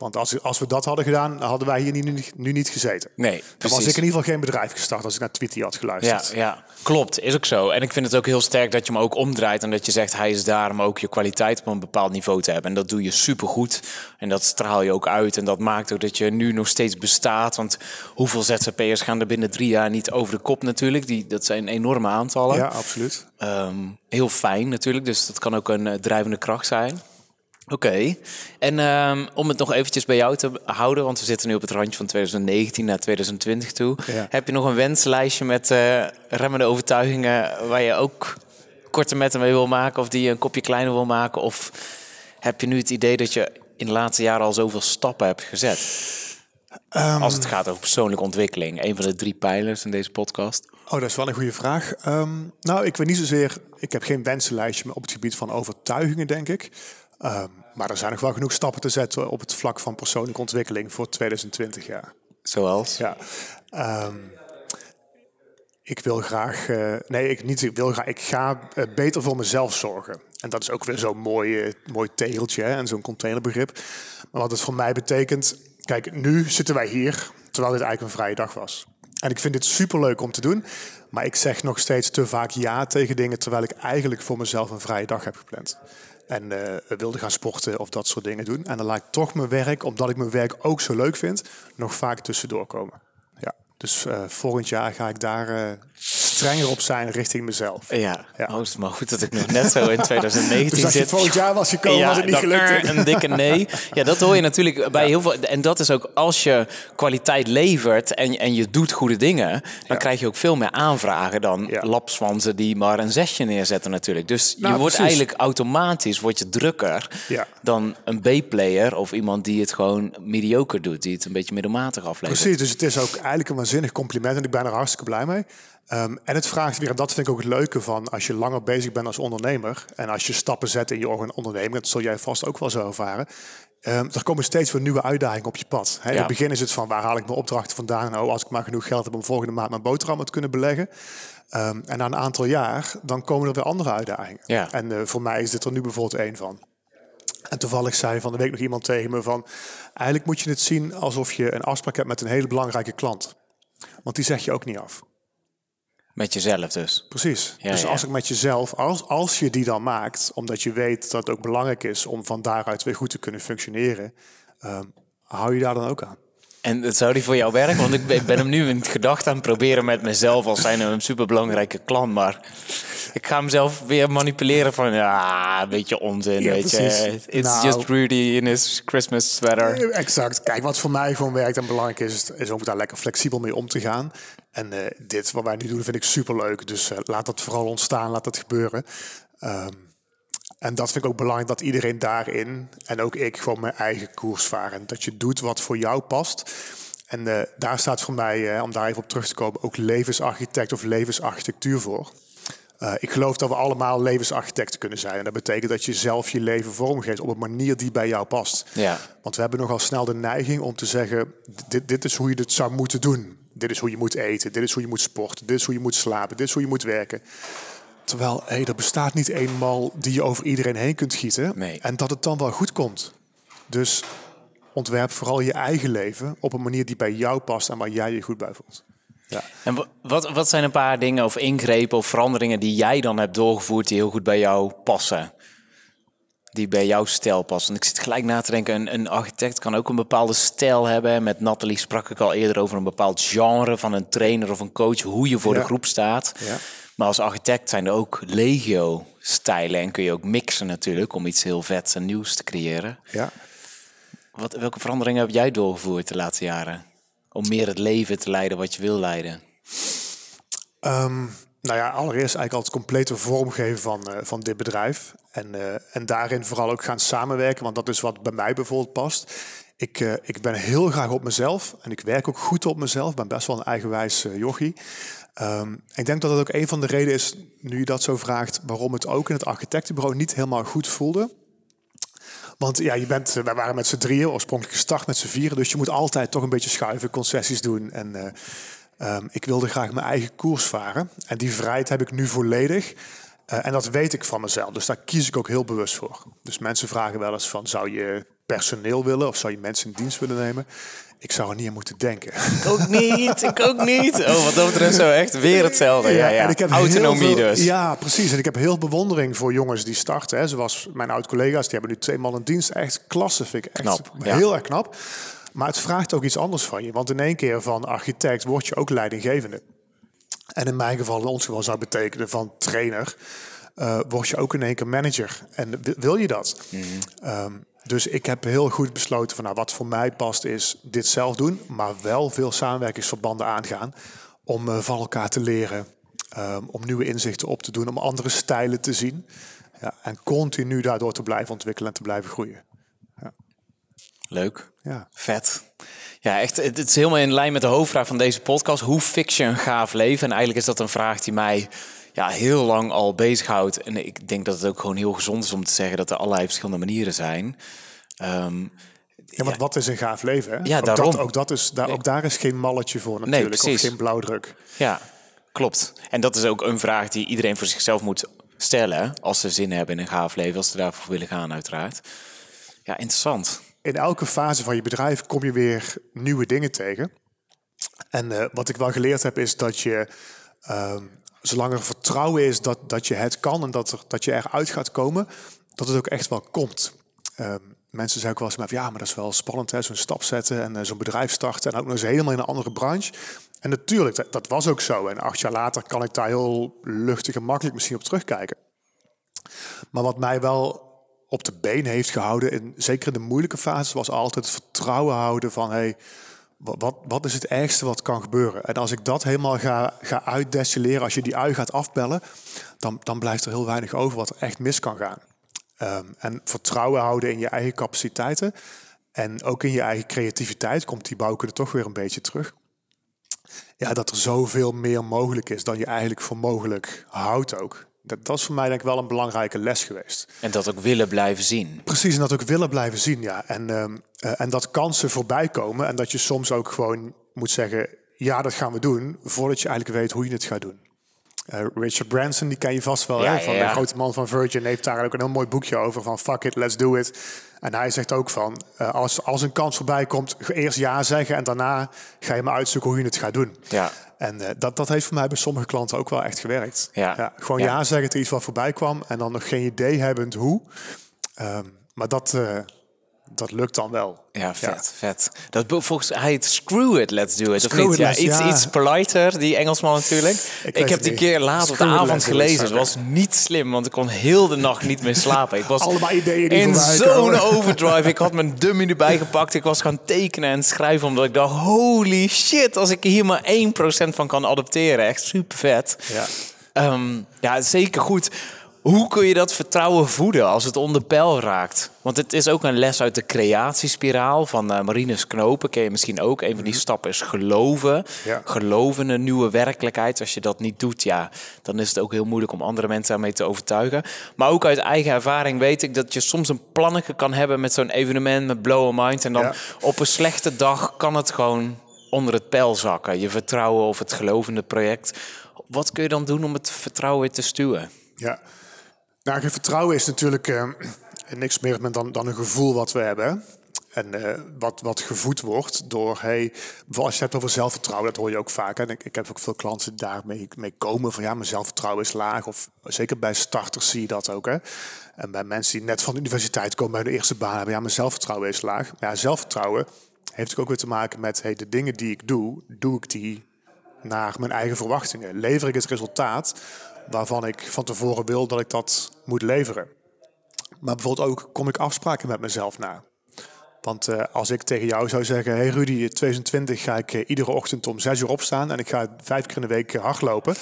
Want als, als we dat hadden gedaan, hadden wij hier nu, nu niet gezeten. Nee, precies. Dan was ik in ieder geval geen bedrijf gestart als ik naar Tweety had geluisterd. Ja, ja, klopt. Is ook zo. En ik vind het ook heel sterk dat je hem ook omdraait... en dat je zegt, hij is daar om ook je kwaliteit op een bepaald niveau te hebben. En dat doe je supergoed. En dat straal je ook uit. En dat maakt ook dat je nu nog steeds bestaat. Want hoeveel Z Z P'ers gaan er binnen drie jaar niet over de kop natuurlijk? Die, dat zijn enorme aantallen. Ja, absoluut. Um, heel fijn natuurlijk. Dus dat kan ook een uh, drijvende kracht zijn. Oké, okay. En um, om het nog eventjes bij jou te houden... want we zitten nu op het randje van twintig negentien naar twintig twintig toe. Ja. Heb je nog een wenslijstje met uh, remmende overtuigingen... waar je ook korte metten mee wil maken... of die je een kopje kleiner wil maken? Of heb je nu het idee dat je in de laatste jaren al zoveel stappen hebt gezet? Um, Als het gaat over persoonlijke ontwikkeling. Een van de drie pijlers in deze podcast. Oh, dat is wel een goede vraag. Um, nou, ik weet niet zozeer... Ik heb geen wensenlijstje meer op het gebied van overtuigingen, denk ik... Um, maar er zijn nog wel genoeg stappen te zetten op het vlak van persoonlijke ontwikkeling voor twintig twintig, ja. Zoals? Ja. Um, ik wil graag... Uh, nee, ik, niet, ik, wil graag, ik ga uh, beter voor mezelf zorgen. En dat is ook weer zo'n mooi, uh, mooi tegeltje, hè, en zo'n containerbegrip. Maar wat het voor mij betekent... Kijk, nu zitten wij hier, terwijl dit eigenlijk een vrije dag was. En ik vind dit superleuk om te doen. Maar ik zeg nog steeds te vaak ja tegen dingen... terwijl ik eigenlijk voor mezelf een vrije dag heb gepland. En uh, wilde gaan sporten of dat soort dingen doen. En dan laat ik toch mijn werk, omdat ik mijn werk ook zo leuk vind... nog vaak tussendoor komen. Ja. Dus uh, volgend jaar ga ik daar uh, strenger op zijn richting mezelf. Ja, ja. Oh, is maar goed dat ik nog net zo in twintig negentien dus als zit. Volgend jaar was gekomen, ja, was het niet gelukt. Er, een dikke nee. Ja, dat hoor je natuurlijk bij ja. heel veel. En dat is ook als je kwaliteit levert en, en je doet goede dingen... dan ja. krijg je ook veel meer aanvragen dan ja. lapswanzen die maar een zesje neerzetten natuurlijk. Dus nou, je wordt precies. eigenlijk automatisch wordt je drukker ja. dan een B-player... of iemand die het gewoon mediocre doet, die het een beetje middelmatig aflevert. Precies, dus het is ook eigenlijk een waanzinnig compliment en ik ben er hartstikke blij mee... Um, en het vraagt weer, en dat vind ik ook het leuke van... als je langer bezig bent als ondernemer... en als je stappen zet in je onderneming... dat zul jij vast ook wel zo ervaren... Um, er komen steeds weer nieuwe uitdagingen op je pad. He, ja. In het begin is het van, waar haal ik mijn opdrachten vandaan? Nou, als ik maar genoeg geld heb om volgende maand mijn boterham te kunnen beleggen. Um, en na een aantal jaar, dan komen er weer andere uitdagingen. Ja. En uh, voor mij is dit er nu bijvoorbeeld één van. En toevallig zei van de week nog iemand tegen me van... eigenlijk moet je het zien alsof je een afspraak hebt met een hele belangrijke klant. Want die zeg je ook niet af. Met jezelf dus. Precies. Ja, dus als ja. ik met jezelf, als, als je die dan maakt... omdat je weet dat het ook belangrijk is... om van daaruit weer goed te kunnen functioneren... Um, hou je daar dan ook aan. En dat zou die voor jou werken? Want ik ben, ben hem nu in het gedacht aan het proberen met mezelf... als zijn een superbelangrijke klant. Maar ik ga hem zelf weer manipuleren van... ja, een beetje onzin, ja, weet precies. je. It's nou, just Rudy in his Christmas sweater. Exact. Kijk, wat voor mij gewoon werkt en belangrijk is... is om daar lekker flexibel mee om te gaan... En uh, dit, wat wij nu doen, vind ik superleuk. Dus uh, laat dat vooral ontstaan, laat dat gebeuren. Um, en dat vind ik ook belangrijk, dat iedereen daarin... en ook ik gewoon mijn eigen koers vaar. En dat je doet wat voor jou past. En uh, daar staat voor mij, uh, om daar even op terug te komen... ook levensarchitect of levensarchitectuur voor. Uh, ik geloof dat we allemaal levensarchitecten kunnen zijn. En dat betekent dat je zelf je leven vormgeeft... op een manier die bij jou past. Ja. Want we hebben nogal snel de neiging om te zeggen... dit, dit is hoe je dit zou moeten doen... dit is hoe je moet eten, dit is hoe je moet sporten, dit is hoe je moet slapen, dit is hoe je moet werken. Terwijl, hé, er bestaat niet één mal die je over iedereen heen kunt gieten. Nee. En dat het dan wel goed komt. Dus ontwerp vooral je eigen leven op een manier die bij jou past en waar jij je goed bij voelt. Ja. En w- wat, wat zijn een paar dingen of ingrepen of veranderingen die jij dan hebt doorgevoerd die heel goed bij jou passen? Die bij jouw stijl past. Want ik zit gelijk na te denken, een, een architect kan ook een bepaalde stijl hebben. Met Nathalie sprak ik al eerder over een bepaald genre van een trainer of een coach, hoe je voor ja. de groep staat. Ja. Maar als architect zijn er ook legio-stijlen en kun je ook mixen natuurlijk om iets heel vets en nieuws te creëren. Ja. Wat, welke veranderingen heb jij doorgevoerd de laatste jaren? Om meer het leven te leiden wat je wil leiden? Um, nou ja, allereerst eigenlijk al het complete vormgeven van, uh, van dit bedrijf. En, uh, en daarin vooral ook gaan samenwerken, want dat is wat bij mij bijvoorbeeld past. Ik, uh, ik ben heel graag op mezelf en ik werk ook goed op mezelf. Ik ben best wel een eigenwijs uh, jochie. Um, ik denk dat dat ook een van de redenen is, nu je dat zo vraagt, waarom het ook in het architectenbureau niet helemaal goed voelde. Want ja, je bent, wij waren met z'n drieën, oorspronkelijk gestart met z'n vieren. Dus je moet altijd toch een beetje schuiven, concessies doen. En uh, um, ik wilde graag mijn eigen koers varen. En die vrijheid heb ik nu volledig. Uh, en dat weet ik van mezelf. Dus daar kies ik ook heel bewust voor. Dus mensen vragen wel eens van, zou je personeel willen? Of zou je mensen in dienst willen nemen? Ik zou er niet aan moeten denken. Ik ook niet, ik ook niet. Oh, wat dat betreft zo echt weer hetzelfde. Ja, ja. En ik heb autonomie veel, dus. Ja, precies. En ik heb heel bewondering voor jongens die starten. Hè. Zoals mijn oud-collega's, die hebben nu twee man in dienst. Echt klasse, vind ik echt knap, ja. Heel erg knap. Maar het vraagt ook iets anders van je. Want in één keer van architect word je ook leidinggevende. En in mijn geval, in ons geval zou betekenen van trainer, uh, word je ook in één keer manager. En wil je dat? Mm-hmm. Um, Dus ik heb heel goed besloten van nou, wat voor mij past is dit zelf doen, maar wel veel samenwerkingsverbanden aangaan om uh, van elkaar te leren, um, om nieuwe inzichten op te doen, om andere stijlen te zien, ja, en continu daardoor te blijven ontwikkelen en te blijven groeien. Ja. Leuk, ja. Vet. Ja, echt. Het is helemaal in lijn met de hoofdvraag van deze podcast. Hoe fix je een gaaf leven? En eigenlijk is dat een vraag die mij ja, heel lang al bezighoudt. En ik denk dat het ook gewoon heel gezond is om te zeggen dat er allerlei verschillende manieren zijn. Um, ja, want ja. Wat is een gaaf leven? Hè? Ja, ook daarom. Dat, ook, dat is, daar, ook daar is geen malletje voor natuurlijk. Nee, of geen blauwdruk. Ja, klopt. En dat is ook een vraag die iedereen voor zichzelf moet stellen. Als ze zin hebben in een gaaf leven. Als ze daarvoor willen gaan uiteraard. Ja, interessant. In elke fase van je bedrijf kom je weer nieuwe dingen tegen. En uh, wat ik wel geleerd heb is dat je... Uh, Zolang er vertrouwen is dat, dat je het kan en dat, er, dat je eruit gaat komen, dat het ook echt wel komt. Uh, mensen zeggen ook wel eens, maar, ja, maar dat is wel spannend, hè, zo'n stap zetten en uh, zo'n bedrijf starten en ook nog eens helemaal in een andere branche. En natuurlijk, dat, dat was ook zo. En acht jaar later kan ik daar heel luchtig en makkelijk misschien op terugkijken. Maar wat mij wel op de been heeft gehouden, in, zeker in de moeilijke fases, was altijd het vertrouwen houden van... Hey, Wat, wat is het ergste wat kan gebeuren? En als ik dat helemaal ga, ga uitdestilleren, als je die ui gaat afbellen, dan, dan blijft er heel weinig over wat er echt mis kan gaan. Um, en vertrouwen houden in je eigen capaciteiten en ook in je eigen creativiteit komt die bouwkunde toch weer een beetje terug. Ja, dat er zoveel meer mogelijk is dan je eigenlijk voor mogelijk houdt ook. Dat, dat is voor mij denk ik wel een belangrijke les geweest. En dat ook willen blijven zien. Precies, en dat ook willen blijven zien, ja. En, uh, uh, en dat kansen voorbij komen en dat je soms ook gewoon moet zeggen... ja, dat gaan we doen, voordat je eigenlijk weet hoe je het gaat doen. Uh, Richard Branson, die ken je vast wel, ja, hè? Van ja, ja. De grote man van Virgin heeft daar ook een heel mooi boekje over van... fuck it, let's do it. En hij zegt ook van, uh, als, als een kans voorbij komt... eerst ja zeggen en daarna ga je maar uitzoeken hoe je het gaat doen. Ja. En uh, dat, dat heeft voor mij bij sommige klanten ook wel echt gewerkt. Ja. Ja, gewoon ja, ja zeggen tegen iets wat voorbij kwam... en dan nog geen idee hebbend hoe. Um, maar dat, uh, dat lukt dan wel. Ja, vet, ja. vet. Dat volgens hij het screw it, let's do it. Of niet? It ja, iets, ja. iets politer, die Engelsman natuurlijk. Ik, ik heb die niet. keer laat screw op de avond gelezen. Het was niet slim, want ik kon heel de nacht niet meer slapen. Ik was allemaal ideeën die in zo'n overdrive. Ik had mijn dummy erbij gepakt. Ik was gaan tekenen en schrijven, omdat ik dacht... holy shit, als ik hier maar één procent van kan adopteren. Echt super vet. Ja, um, ja zeker goed. Hoe kun je dat vertrouwen voeden als het onder peil raakt? Want het is ook een les uit de creatiespiraal van uh, Marinus Knopen. Ken je misschien ook. Een van die mm-hmm. stappen is geloven. Ja. Geloven in een nieuwe werkelijkheid. Als je dat niet doet, ja, dan is het ook heel moeilijk om andere mensen daarmee te overtuigen. Maar ook uit eigen ervaring weet ik dat je soms een plannetje kan hebben met zo'n evenement, met Blow Our Mind. En dan ja. op een slechte dag kan het gewoon onder het peil zakken. Je vertrouwen of het gelovende project. Wat kun je dan doen om het vertrouwen weer te stuwen? Ja, nou, het vertrouwen is natuurlijk uh, niks meer dan, dan een gevoel wat we hebben. En uh, wat, wat gevoed wordt door, hey, als je hebt over zelfvertrouwen, dat hoor je ook vaak. Hè? En ik, ik heb ook veel klanten die daarmee mee komen van ja, mijn zelfvertrouwen is laag. Of zeker bij starters zie je dat ook. Hè? En bij mensen die net van de universiteit komen, bij de eerste baan hebben, ja, mijn zelfvertrouwen is laag. Ja, zelfvertrouwen heeft ook weer te maken met hey, de dingen die ik doe, doe ik die naar mijn eigen verwachtingen. Lever ik het resultaat waarvan ik van tevoren wil dat ik dat moet leveren. Maar bijvoorbeeld ook, kom ik afspraken met mezelf na? Want uh, als ik tegen jou zou zeggen, hey Rudy, in twintig twintig ga ik uh, iedere ochtend om zes uur opstaan en ik ga vijf keer in de week uh, hardlopen.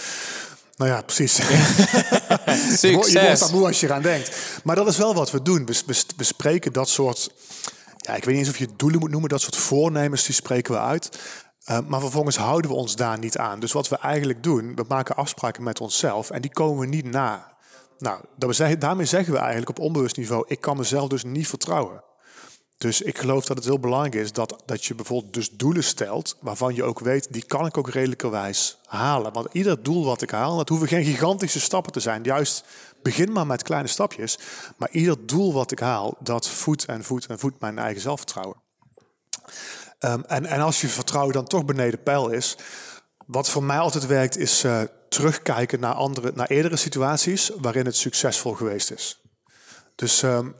Nou ja, precies. Succes. Je wordt, je wordt aan moe als je eraan denkt. Maar dat is wel wat we doen. We bes- bespreken dat soort, ja, ik weet niet eens of je doelen moet noemen, dat soort voornemens, die spreken we uit. Uh, maar vervolgens houden we ons daar niet aan. Dus wat we eigenlijk doen, we maken afspraken met onszelf en die komen we niet na. Nou, dat we zeggen, daarmee zeggen we eigenlijk op onbewust niveau, ik kan mezelf dus niet vertrouwen. Dus ik geloof dat het heel belangrijk is dat, dat je bijvoorbeeld dus doelen stelt waarvan je ook weet, die kan ik ook redelijkerwijs halen. Want ieder doel wat ik haal, dat hoeven geen gigantische stappen te zijn. Juist, begin maar met kleine stapjes. Maar ieder doel wat ik haal, dat voedt en voedt en voedt mijn eigen zelfvertrouwen. Um, en, en als je vertrouwen dan toch beneden peil is, wat voor mij altijd werkt, is uh, terugkijken naar, andere, naar eerdere situaties waarin het succesvol geweest is. Dus... Um,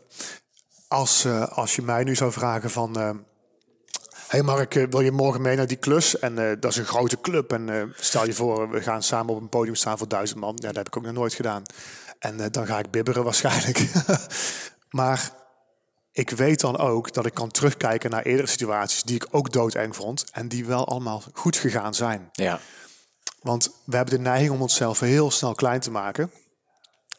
Als, uh, als je mij nu zou vragen van... Uh, hey Mark, uh, wil je morgen mee naar die klus? En uh, dat is een grote club. En uh, stel je voor, we gaan samen op een podium staan voor duizend man. Ja, dat heb ik ook nog nooit gedaan. En uh, dan ga ik bibberen waarschijnlijk. Maar ik weet dan ook dat ik kan terugkijken naar eerdere situaties die ik ook doodeng vond. En die wel allemaal goed gegaan zijn. Ja. Want we hebben de neiging om onszelf heel snel klein te maken.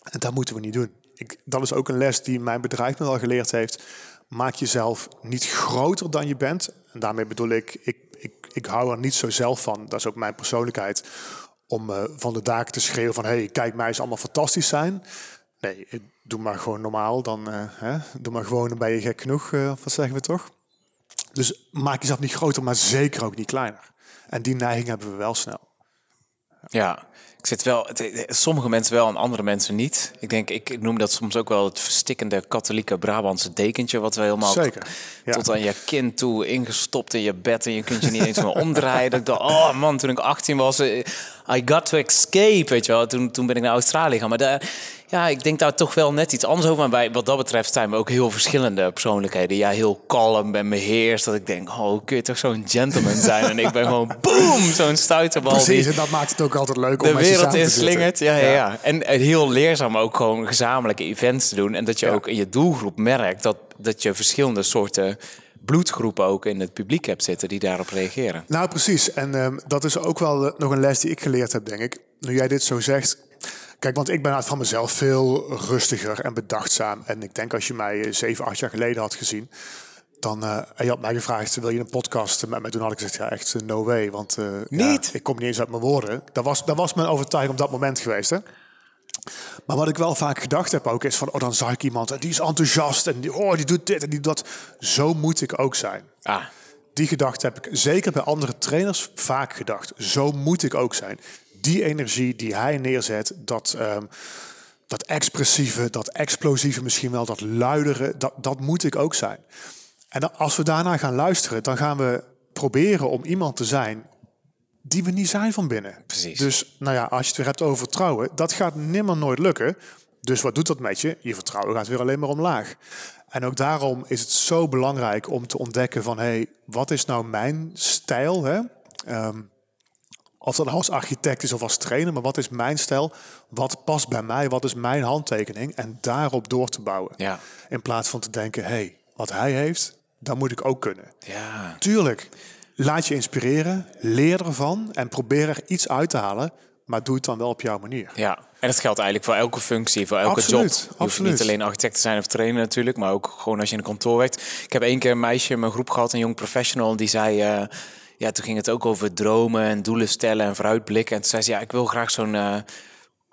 En dat moeten we niet doen. Ik, dat is ook een les die mijn bedrijf me wel geleerd heeft. Maak jezelf niet groter dan je bent. En daarmee bedoel ik, ik, ik, ik hou er niet zo zelf van. Dat is ook mijn persoonlijkheid. Om uh, van de daken te schreeuwen van... hey, kijk, mij is allemaal fantastisch zijn. Nee, doe maar gewoon normaal. Dan, uh, hè? Doe maar gewoon, dan ben je gek genoeg. Uh, wat zeggen we toch? Dus maak jezelf niet groter, maar zeker ook niet kleiner. En die neiging hebben we wel snel. Ja, ik zit wel. Sommige mensen wel en andere mensen niet. Ik denk, ik noem dat soms ook wel het verstikkende katholieke Brabantse dekentje, wat we helemaal Zeker, ja. tot aan je kin toe ingestopt in je bed en je kunt je niet eens meer omdraaien. Dat ik dacht, oh man, toen ik achttien was, I got to escape, weet je wel. Toen, toen ben ik naar Australië gegaan, maar daar. Ja, ik denk daar toch wel net iets anders over. Maar bij, wat dat betreft zijn we ook heel verschillende persoonlijkheden. Ja, heel kalm en beheerst. Dat ik denk, oh, hoe kun je toch zo'n gentleman zijn? En ik ben gewoon, boom, zo'n stuiterbal. Precies, die en dat maakt het ook altijd leuk om de wereld in slingert. Ja, ja, ja, ja. En heel leerzaam ook gewoon gezamenlijke events te doen. En dat je ja. ook in je doelgroep merkt dat, dat je verschillende soorten bloedgroepen ook in het publiek hebt zitten die daarop reageren. Nou, precies. En um, dat is ook wel uh, nog een les die ik geleerd heb, denk ik. Nu jij dit zo zegt... Kijk, want ik ben van mezelf veel rustiger en bedachtzaam. En ik denk als je mij zeven, acht jaar geleden had gezien... dan uh, en je had mij gevraagd, wil je een podcast met mij doen? Had ik gezegd, ja, echt no way. Want uh, niet? Ja, ik kom niet eens uit mijn woorden. Dat was, dat was mijn overtuiging op dat moment geweest, hè? Maar wat ik wel vaak gedacht heb ook is van... oh, dan zag ik iemand en die is enthousiast en die, oh, die doet dit en die doet dat. Zo moet ik ook zijn. Ah. Die gedachte heb ik zeker bij andere trainers vaak gedacht. Zo moet ik ook zijn. Die energie die hij neerzet, dat, um, dat expressieve, dat explosieve misschien wel, dat luidere, dat, dat moet ik ook zijn. En als we daarna gaan luisteren, dan gaan we proberen om iemand te zijn die we niet zijn van binnen. Precies. Dus nou ja, als je het weer hebt over vertrouwen, dat gaat nimmer nooit lukken. Dus wat doet dat met je? Je vertrouwen gaat weer alleen maar omlaag. En ook daarom is het zo belangrijk om te ontdekken van, hé, hey, wat is nou mijn stijl, hè? Um, Of dat als architect is of als trainer, maar wat is mijn stijl? Wat past bij mij? Wat is mijn handtekening? En daarop door te bouwen. Ja. In plaats van te denken, hé, hey, wat hij heeft, dat moet ik ook kunnen. Ja. Tuurlijk, laat je inspireren, leer ervan en probeer er iets uit te halen. Maar doe het dan wel op jouw manier. Ja, en dat geldt eigenlijk voor elke functie, voor elke absoluut, job. Je hoeft absoluut. Niet alleen architect te zijn of trainer natuurlijk, maar ook gewoon als je in een kantoor werkt. Ik heb één keer een meisje in mijn groep gehad, een jong professional, die zei... Uh, Ja, toen ging het ook over dromen en doelen stellen en vooruitblikken. En toen zei ze, ja, ik wil graag zo'n uh,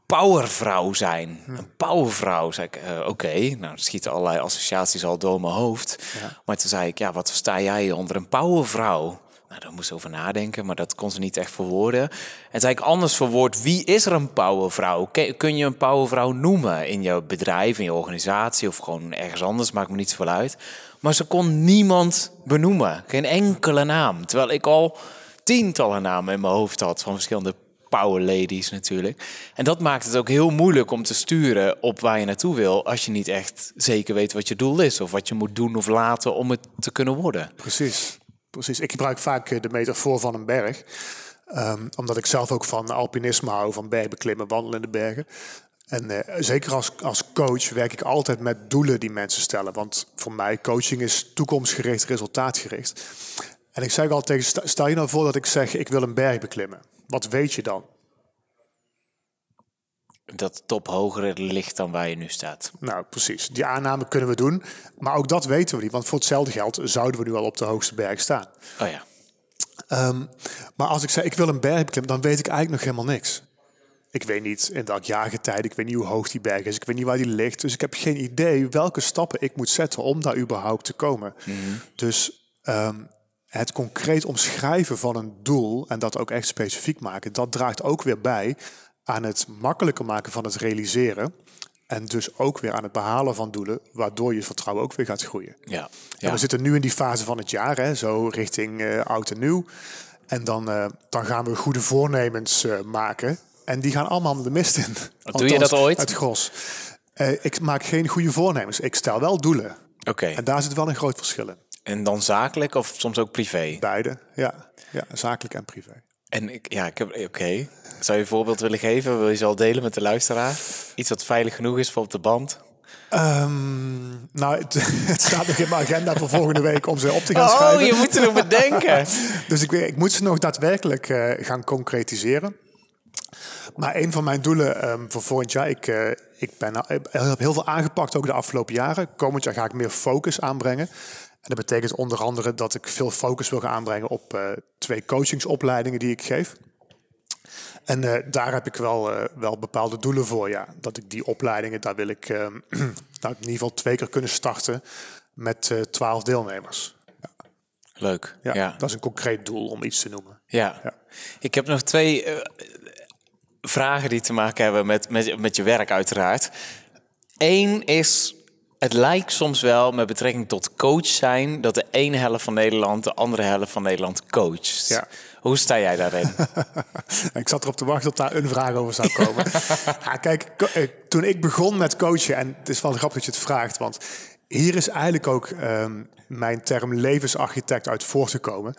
powervrouw zijn. Hm. Een powervrouw. Zei ik, uh, oké. Okay. Nou, er schieten allerlei associaties al door mijn hoofd. Ja. Maar toen zei ik, ja, wat versta jij onder een powervrouw? Nou, daar moest over nadenken, maar dat kon ze niet echt verwoorden. En toen zei ik anders verwoord, wie is er een powervrouw? Kun je een powervrouw noemen in jouw bedrijf, in je organisatie of gewoon ergens anders? Maakt me niet zoveel uit. Maar ze kon niemand benoemen, geen enkele naam. Terwijl ik al tientallen namen in mijn hoofd had van verschillende power ladies natuurlijk. En dat maakt het ook heel moeilijk om te sturen op waar je naartoe wil, als je niet echt zeker weet wat je doel is of wat je moet doen of laten om het te kunnen worden. Precies. Precies. Ik gebruik vaak de metafoor van een berg. Um, omdat ik zelf ook van alpinisme hou, van bergbeklimmen, wandelen in de bergen. En uh, zeker als, als coach werk ik altijd met doelen die mensen stellen. Want voor mij, coaching is toekomstgericht, resultaatgericht. En ik zeg altijd tegen, stel je nou voor dat ik zeg, ik wil een berg beklimmen. Wat weet je dan? Dat top hoger ligt dan waar je nu staat. Nou, precies. Die aanname kunnen we doen. Maar ook dat weten we niet. Want voor hetzelfde geld zouden we nu al op de hoogste berg staan. Oh ja. Um, maar als ik zeg, ik wil een berg beklimmen, dan weet ik eigenlijk nog helemaal niks. Ik weet niet in welk jaargetijde, ik weet niet hoe hoog die berg is. Ik weet niet waar die ligt. Dus ik heb geen idee welke stappen ik moet zetten om daar überhaupt te komen. Mm-hmm. Dus Um, het concreet omschrijven van een doel en dat ook echt specifiek maken, dat draagt ook weer bij aan het makkelijker maken van het realiseren. En dus ook weer aan het behalen van doelen, waardoor je vertrouwen ook weer gaat groeien. Ja, ja. En we zitten nu in die fase van het jaar, hè, zo richting uh, oud en nieuw. En dan, uh, dan gaan we goede voornemens uh, maken. En die gaan allemaal de mist in. Althans, doe je dat ooit? Uit gros. Uh, ik maak geen goede voornemens. Ik stel wel doelen. Okay. En daar zit wel een groot verschil in. En dan zakelijk of soms ook privé? Beide, ja. Ja, zakelijk en privé. En ik, ja, ik heb, oké. Okay. Zou je een voorbeeld willen geven? Wil je ze al delen met de luisteraar? Iets wat veilig genoeg is voor op de band? Um, nou, het, het staat nog in mijn agenda voor volgende week om ze op te gaan oh, schrijven. Oh, je moet ze nog bedenken. Dus ik, ik moet ze nog daadwerkelijk uh, gaan concretiseren. Maar een van mijn doelen um, voor volgend jaar, ik, uh, ik, ben, ik heb heel veel aangepakt ook de afgelopen jaren. Komend jaar ga ik meer focus aanbrengen. En dat betekent onder andere dat ik veel focus wil gaan aanbrengen op uh, twee coachingsopleidingen die ik geef. En uh, daar heb ik wel, uh, wel bepaalde doelen voor, ja. Dat ik die opleidingen, daar wil ik uh, nou, in ieder geval twee keer kunnen starten met uh, twaalf deelnemers. Ja. Leuk. Ja, ja, dat is een concreet doel om iets te noemen. Ja, ja. Ik heb nog twee uh, vragen die te maken hebben met, met, met je werk uiteraard. Eén is, het lijkt soms wel met betrekking tot coach zijn dat de ene helft van Nederland de andere helft van Nederland coacht. Ja. Hoe sta jij daarin? Ik zat erop te wachten dat daar een vraag over zou komen. Ja, kijk, toen ik begon met coachen, en het is wel grappig dat je het vraagt, want hier is eigenlijk ook um, mijn term levensarchitect uit voortgekomen.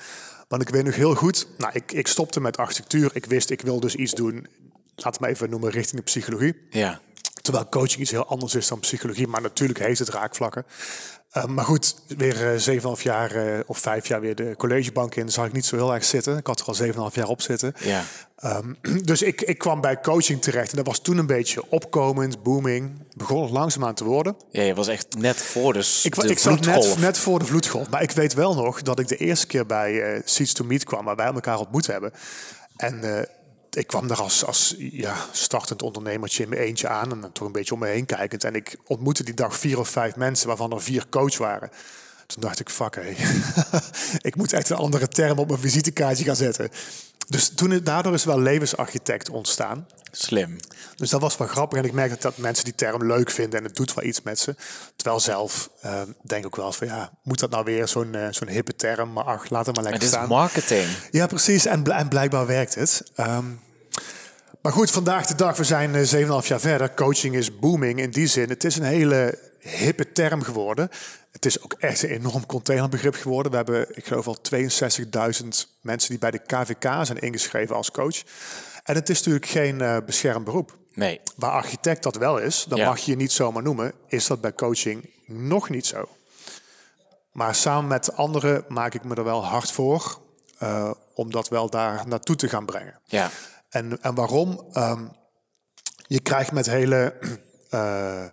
Want ik weet nog heel goed, nou, ik, ik stopte met architectuur. Ik wist, ik wil dus iets doen, laat het maar even noemen, richting de psychologie. Ja. Terwijl coaching iets heel anders is dan psychologie. Maar natuurlijk heeft het raakvlakken. Uh, maar goed, weer zeven komma vijf jaar uh, of vijf jaar weer de collegebank in. Zal ik niet zo heel erg zitten. Ik had er al zeven komma vijf jaar op zitten. Ja. Um, dus ik, ik kwam bij coaching terecht. En dat was toen een beetje opkomend, booming. Begon het langzaamaan te worden. Ja, je was echt net voor de, ik, de ik vloedgolf. Ik zat net, net voor de vloedgolf. Maar ik weet wel nog dat ik de eerste keer bij uh, Seeds to Meet kwam. Waar wij elkaar ontmoet hebben. En Uh, ik kwam daar als, als ja, startend ondernemertje in mijn eentje aan en dan toch een beetje om me heen kijkend. En ik ontmoette die dag vier of vijf mensen, waarvan er vier coach waren. Toen dacht ik, fuck hé, ik moet echt een andere term op mijn visitekaartje gaan zetten. Dus toen, daardoor is wel levensarchitect ontstaan. Slim. Dus dat was wel grappig. En ik merk dat, dat mensen die term leuk vinden en het doet wel iets met ze. Terwijl zelf uh, denk ik wel eens van ja, moet dat nou weer zo'n, uh, zo'n hippe term? Maar ach, laat het maar lekker staan. Het is marketing. Ja, precies. En, bl- en blijkbaar werkt het. Um, Maar goed, vandaag de dag, we zijn zeven komma vijf jaar verder. Coaching is booming in die zin. Het is een hele hippe term geworden. Het is ook echt een enorm containerbegrip geworden. We hebben, ik geloof al tweeënzestigduizend mensen die bij de K V K zijn ingeschreven als coach. En het is natuurlijk geen uh, beschermd beroep. Nee. Waar architect dat wel is, dat ja. mag je je niet zomaar noemen, is dat bij coaching nog niet zo. Maar samen met anderen maak ik me er wel hard voor uh, om dat wel daar naartoe te gaan brengen. Ja. En, en waarom? Um, je krijgt met hele, uh,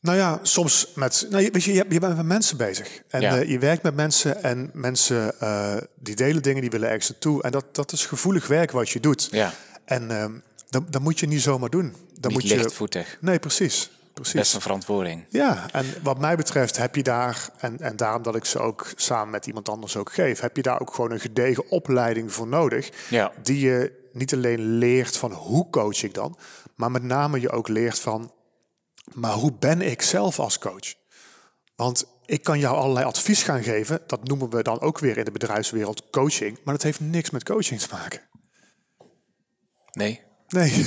nou ja, soms met, nou, weet je, je, je bent met mensen bezig. En ja. uh, je werkt met mensen en mensen uh, die delen dingen, die willen ergens naartoe. En dat, dat is gevoelig werk wat je doet. Ja. En um, dat, dat moet je niet zomaar doen. Dat niet moet lichtvoetig. Je, nee, precies. Precies. Best een verantwoording. Ja, en wat mij betreft heb je daar, en, en daarom dat ik ze ook samen met iemand anders ook geef, heb je daar ook gewoon een gedegen opleiding voor nodig. Ja. Die je niet alleen leert van hoe coach ik dan, maar met name je ook leert van, maar hoe ben ik zelf als coach? Want ik kan jou allerlei advies gaan geven. Dat noemen we dan ook weer in de bedrijfswereld coaching. Maar dat heeft niks met coaching te maken. Nee. Nee,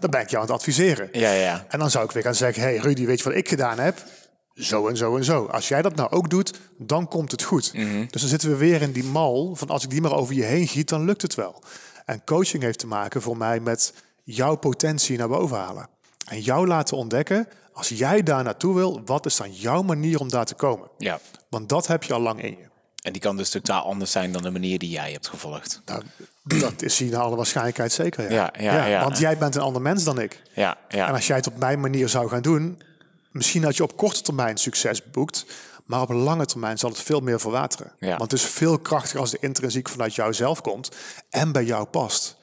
dan ben ik jou aan het adviseren. Ja, ja. En dan zou ik weer gaan zeggen, hey Rudy, weet je wat ik gedaan heb? Zo en zo en zo. Als jij dat nou ook doet, dan komt het goed. Mm-hmm. Dus dan zitten we weer in die mal van als ik die maar over je heen giet, dan lukt het wel. En coaching heeft te maken voor mij met jouw potentie naar boven halen. En jou laten ontdekken, als jij daar naartoe wil, wat is dan jouw manier om daar te komen? Ja. Want dat heb je al lang in je. En die kan dus totaal anders zijn dan de manier die jij hebt gevolgd. Nou, dat is hier naar alle waarschijnlijkheid zeker, ja. Ja, ja, ja, ja. Want jij bent een ander mens dan ik. Ja, ja. En als jij het op mijn manier zou gaan doen, misschien dat je op korte termijn succes boekt, maar op lange termijn zal het veel meer verwateren. Ja. Want het is veel krachtiger als de intrinsiek vanuit jouzelf komt en bij jou past.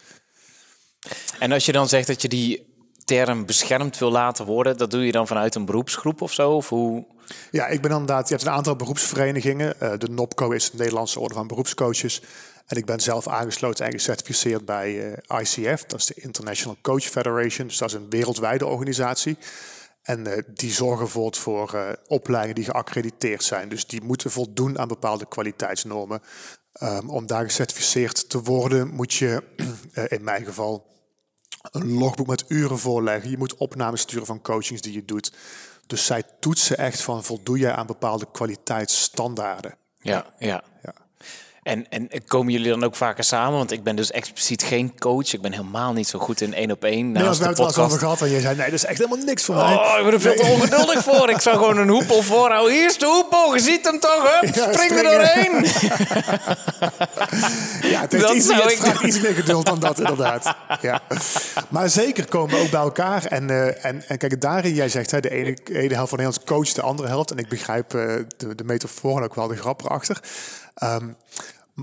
En als je dan zegt dat je die term beschermd wil laten worden, dat doe je dan vanuit een beroepsgroep of zo? Of hoe? Ja, ik ben inderdaad, je hebt een aantal beroepsverenigingen. De NOPCO is de Nederlandse Orde van Beroepscoaches. En ik ben zelf aangesloten en gecertificeerd bij I C F. Dat is de International Coach Federation. Dus dat is een wereldwijde organisatie. En uh, die zorgen bijvoorbeeld voor uh, opleidingen die geaccrediteerd zijn. Dus die moeten voldoen aan bepaalde kwaliteitsnormen. Um, om daar gecertificeerd te worden moet je, uh, in mijn geval, een logboek met uren voorleggen. Je moet opnames sturen van coachings die je doet. Dus zij toetsen echt van, voldoe jij aan bepaalde kwaliteitsstandaarden? Ja, ja. Ja. En, en komen jullie dan ook vaker samen? Want ik ben dus expliciet geen coach. Ik ben helemaal niet zo goed in één op één. Nee, als we het al over gehad en je zei, nee, dat is echt helemaal niks voor oh, mij. Oh, ik ben er veel te nee. ongeduldig voor. Ik zou gewoon een hoepel voorhouden. Hier is de hoepel, je ziet hem toch, hup, ja, spring er doorheen. Ja, het heeft iets, het vraagt iets meer geduld dan dat, inderdaad. Ja. Maar zeker komen we ook bij elkaar. En, uh, en, en kijk, daarin, jij zegt, hè, de ene, de ene helft van Nederland coacht de andere helft. En ik begrijp uh, de, de metafoor en ook wel de grap erachter. Um,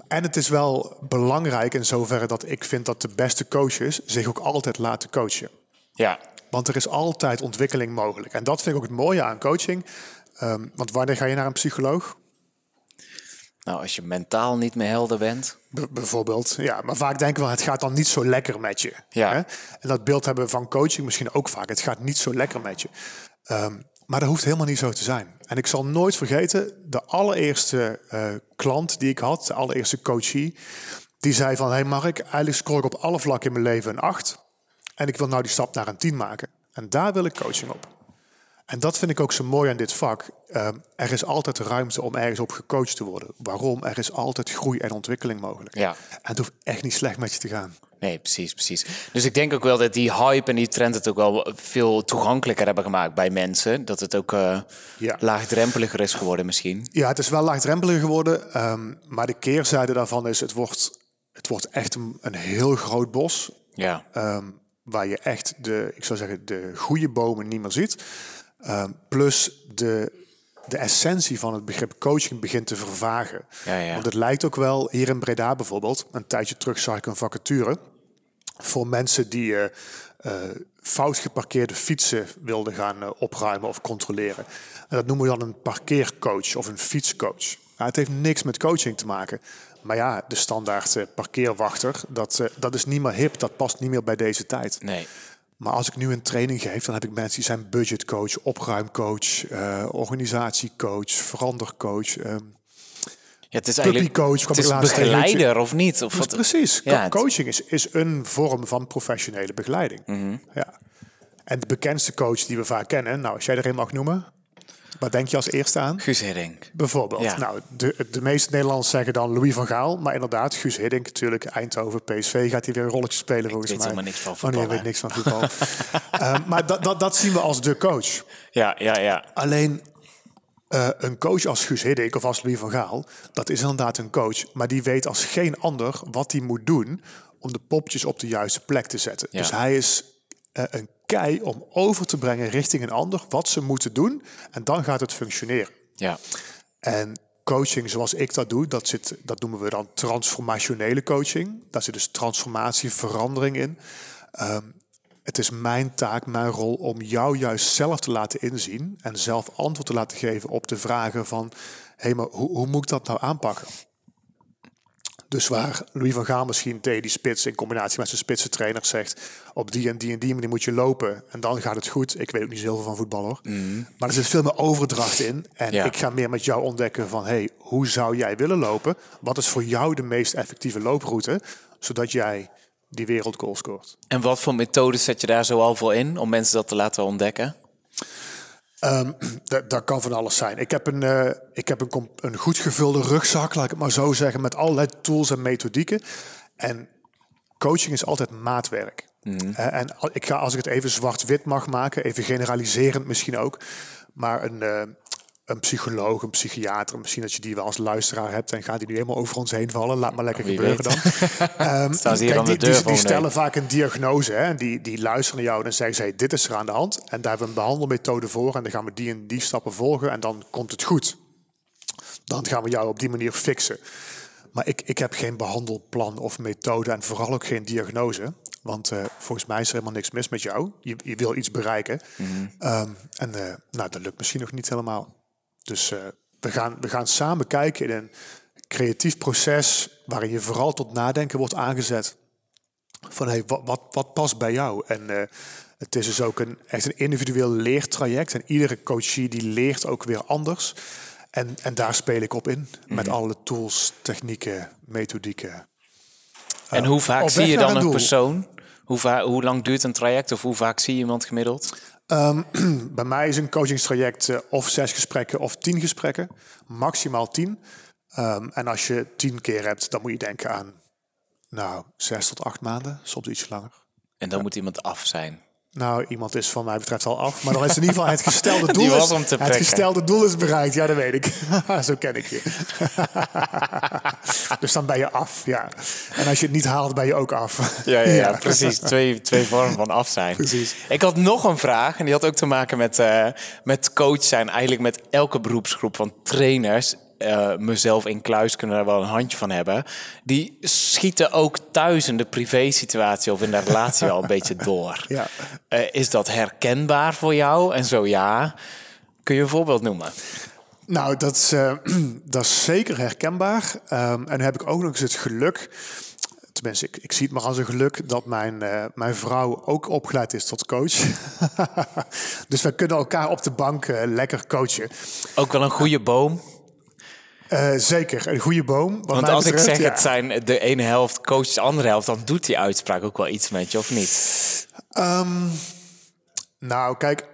en het is wel belangrijk in zoverre dat ik vind dat de beste coaches zich ook altijd laten coachen. Ja. Want er is altijd ontwikkeling mogelijk. En dat vind ik ook het mooie aan coaching. Um, want wanneer ga je naar een psycholoog? Nou, als je mentaal niet meer helder bent. B- bijvoorbeeld, ja. Maar vaak denken we, het gaat dan niet zo lekker met je. Ja. Hè? En dat beeld hebben we van coaching misschien ook vaak. Het gaat niet zo lekker met je. Um, Maar dat hoeft helemaal niet zo te zijn. En ik zal nooit vergeten, de allereerste uh, klant die ik had, de allereerste coachie, die zei van, hey Mark, eigenlijk scoor ik op alle vlakken in mijn leven een acht. En ik wil nou die stap naar een tien maken. En daar wil ik coaching op. En dat vind ik ook zo mooi aan dit vak. Uh, er is altijd ruimte om ergens op gecoacht te worden. Waarom? Er is altijd groei en ontwikkeling mogelijk. Ja. En het hoeft echt niet slecht met je te gaan. Nee, precies, precies. Dus ik denk ook wel dat die hype en die trend het ook wel veel toegankelijker hebben gemaakt bij mensen. Dat het ook uh, ja. laagdrempeliger is geworden misschien. Ja, het is wel laagdrempeliger geworden. Um, maar de keerzijde daarvan is, het wordt, het wordt echt een, een heel groot bos. Ja. Um, waar je echt de, ik zou zeggen, de goede bomen niet meer ziet. Um, plus de, de essentie van het begrip coaching begint te vervagen. Ja, ja. Want het lijkt ook wel, hier in Breda bijvoorbeeld, een tijdje terug zag ik een vacature voor mensen die uh, uh, fout geparkeerde fietsen wilden gaan uh, opruimen of controleren. En dat noemen we dan een parkeercoach of een fietscoach. Nou, het heeft niks met coaching te maken. Maar ja, de standaard uh, parkeerwachter, dat, uh, dat is niet meer hip, dat past niet meer bij deze tijd. Nee. Maar als ik nu een training geef, dan heb ik mensen die zijn budgetcoach, opruimcoach, uh, organisatiecoach, verandercoach, uh, ja, het is puppycoach. Het is begeleider of niet? Of wat? Precies. Ja, coaching is, is een vorm van professionele begeleiding. Mm-hmm. Ja. En de bekendste coach die we vaak kennen, nou, als jij er een mag noemen, wat denk je als eerste aan? Guus Hiddink. Bijvoorbeeld. Ja. Nou, de, de meeste Nederlanders zeggen dan Louis van Gaal. Maar inderdaad, Guus Hiddink, natuurlijk, Eindhoven, P S V, gaat hij weer een rolletje spelen ik volgens mij. Ik weet helemaal niks van voetbal. Oh, nee, ik weet niks van voetbal. uh, maar dat, dat, dat zien we als de coach. Ja, ja, ja. Alleen uh, een coach als Guus Hiddink of als Louis van Gaal, dat is inderdaad een coach. Maar die weet als geen ander wat hij moet doen om de popjes op de juiste plek te zetten. Ja. Dus hij is uh, een kei om over te brengen richting een ander wat ze moeten doen. En dan gaat het functioneren. Ja. En coaching zoals ik dat doe, dat, zit, dat noemen we dan transformationele coaching. Daar zit dus transformatie, verandering in. Um, Het is mijn taak, mijn rol om jou juist zelf te laten inzien en zelf antwoord te laten geven op de vragen van, hé, maar hoe, hoe moet ik dat nou aanpakken? Dus waar Louis van Gaal misschien tegen die spits in combinatie met zijn spitsentrainer zegt, op die en die en die manier moet je lopen en dan gaat het goed. Ik weet ook niet zoveel van voetbal hoor. Mm. Maar er zit veel meer overdracht in. En ja. ik ga meer met jou ontdekken van, hey, hoe zou jij willen lopen? Wat is voor jou de meest effectieve looproute? Zodat jij die wereldgoal scoort. En wat voor methodes zet je daar zoal voor in om mensen dat te laten ontdekken? Um, dat, dat kan van alles zijn. Ik heb, een, uh, ik heb een, comp- een goed gevulde rugzak, laat ik het maar zo zeggen, met allerlei tools en methodieken. En coaching is altijd maatwerk. Mm. Uh, en ik ga, als ik het even zwart-wit mag maken, even generaliserend misschien ook, maar een, uh, een psycholoog, een psychiater, misschien dat je die wel als luisteraar hebt en gaat die nu helemaal over ons heen vallen, laat maar lekker Wie gebeuren weet. dan. um, kijk, die, die, die stellen vaak een diagnose en die, die luisteren naar jou en zeggen ze, hey, dit is er aan de hand en daar hebben we een behandelmethode voor en dan gaan we die en die stappen volgen en dan komt het goed. Dan gaan we jou op die manier fixen. Maar ik, ik heb geen behandelplan of methode en vooral ook geen diagnose. Want uh, volgens mij is er helemaal niks mis met jou. Je, je wil iets bereiken. Mm-hmm. Um, en uh, nou, dat lukt misschien nog niet helemaal. Dus uh, we, gaan, we gaan samen kijken in een creatief proces waarin je vooral tot nadenken wordt aangezet. Van hey, wat, wat, wat past bij jou? En uh, het is dus ook een, echt een individueel leertraject. En iedere coachie die leert ook weer anders. En, en daar speel ik op in. Mm-hmm. Met alle tools, technieken, methodieken. En uh, hoe vaak zie je dan een doel. persoon? Hoe, va- hoe lang duurt een traject of hoe vaak zie je iemand gemiddeld? Um, bij mij is een coachingstraject uh, of zes gesprekken of tien gesprekken. Maximaal tien. Um, en als je tien keer hebt, dan moet je denken aan nou, zes tot acht maanden. Soms iets langer. En dan ja. moet iemand af zijn. Nou, iemand is van mij betreft al af. Maar dan is in ieder geval het gestelde doel, is, het gestelde doel is bereikt. Ja, dat weet ik. Zo ken ik je. Dus dan ben je af, ja. En als je het niet haalt, ben je ook af. Ja, ja, ja, ja. precies. Twee, twee vormen van af zijn. Precies. Ik had nog een vraag. En die had ook te maken met, uh, met coach zijn. Eigenlijk met elke beroepsgroep van trainers. Uh, mezelf in kluis kunnen daar wel een handje van hebben. Die schieten ook thuis in de privé-situatie of in de relatie al een beetje door. Ja. Uh, is dat herkenbaar voor jou? En zo ja, kun je een voorbeeld noemen? Nou, dat is, uh, dat is zeker herkenbaar. Um, en heb ik ook nog eens het geluk, tenminste, ik, ik zie het maar als een geluk, dat mijn, uh, mijn vrouw ook opgeleid is tot coach. Dus we kunnen elkaar op de bank uh, lekker coachen. Ook wel een goede boom. Uh, zeker, een goede boom. Wat Want mij als betreft, ik zeg ja. het zijn de ene helft coacht de andere helft, dan doet die uitspraak ook wel iets met je, of niet? Um, nou, kijk.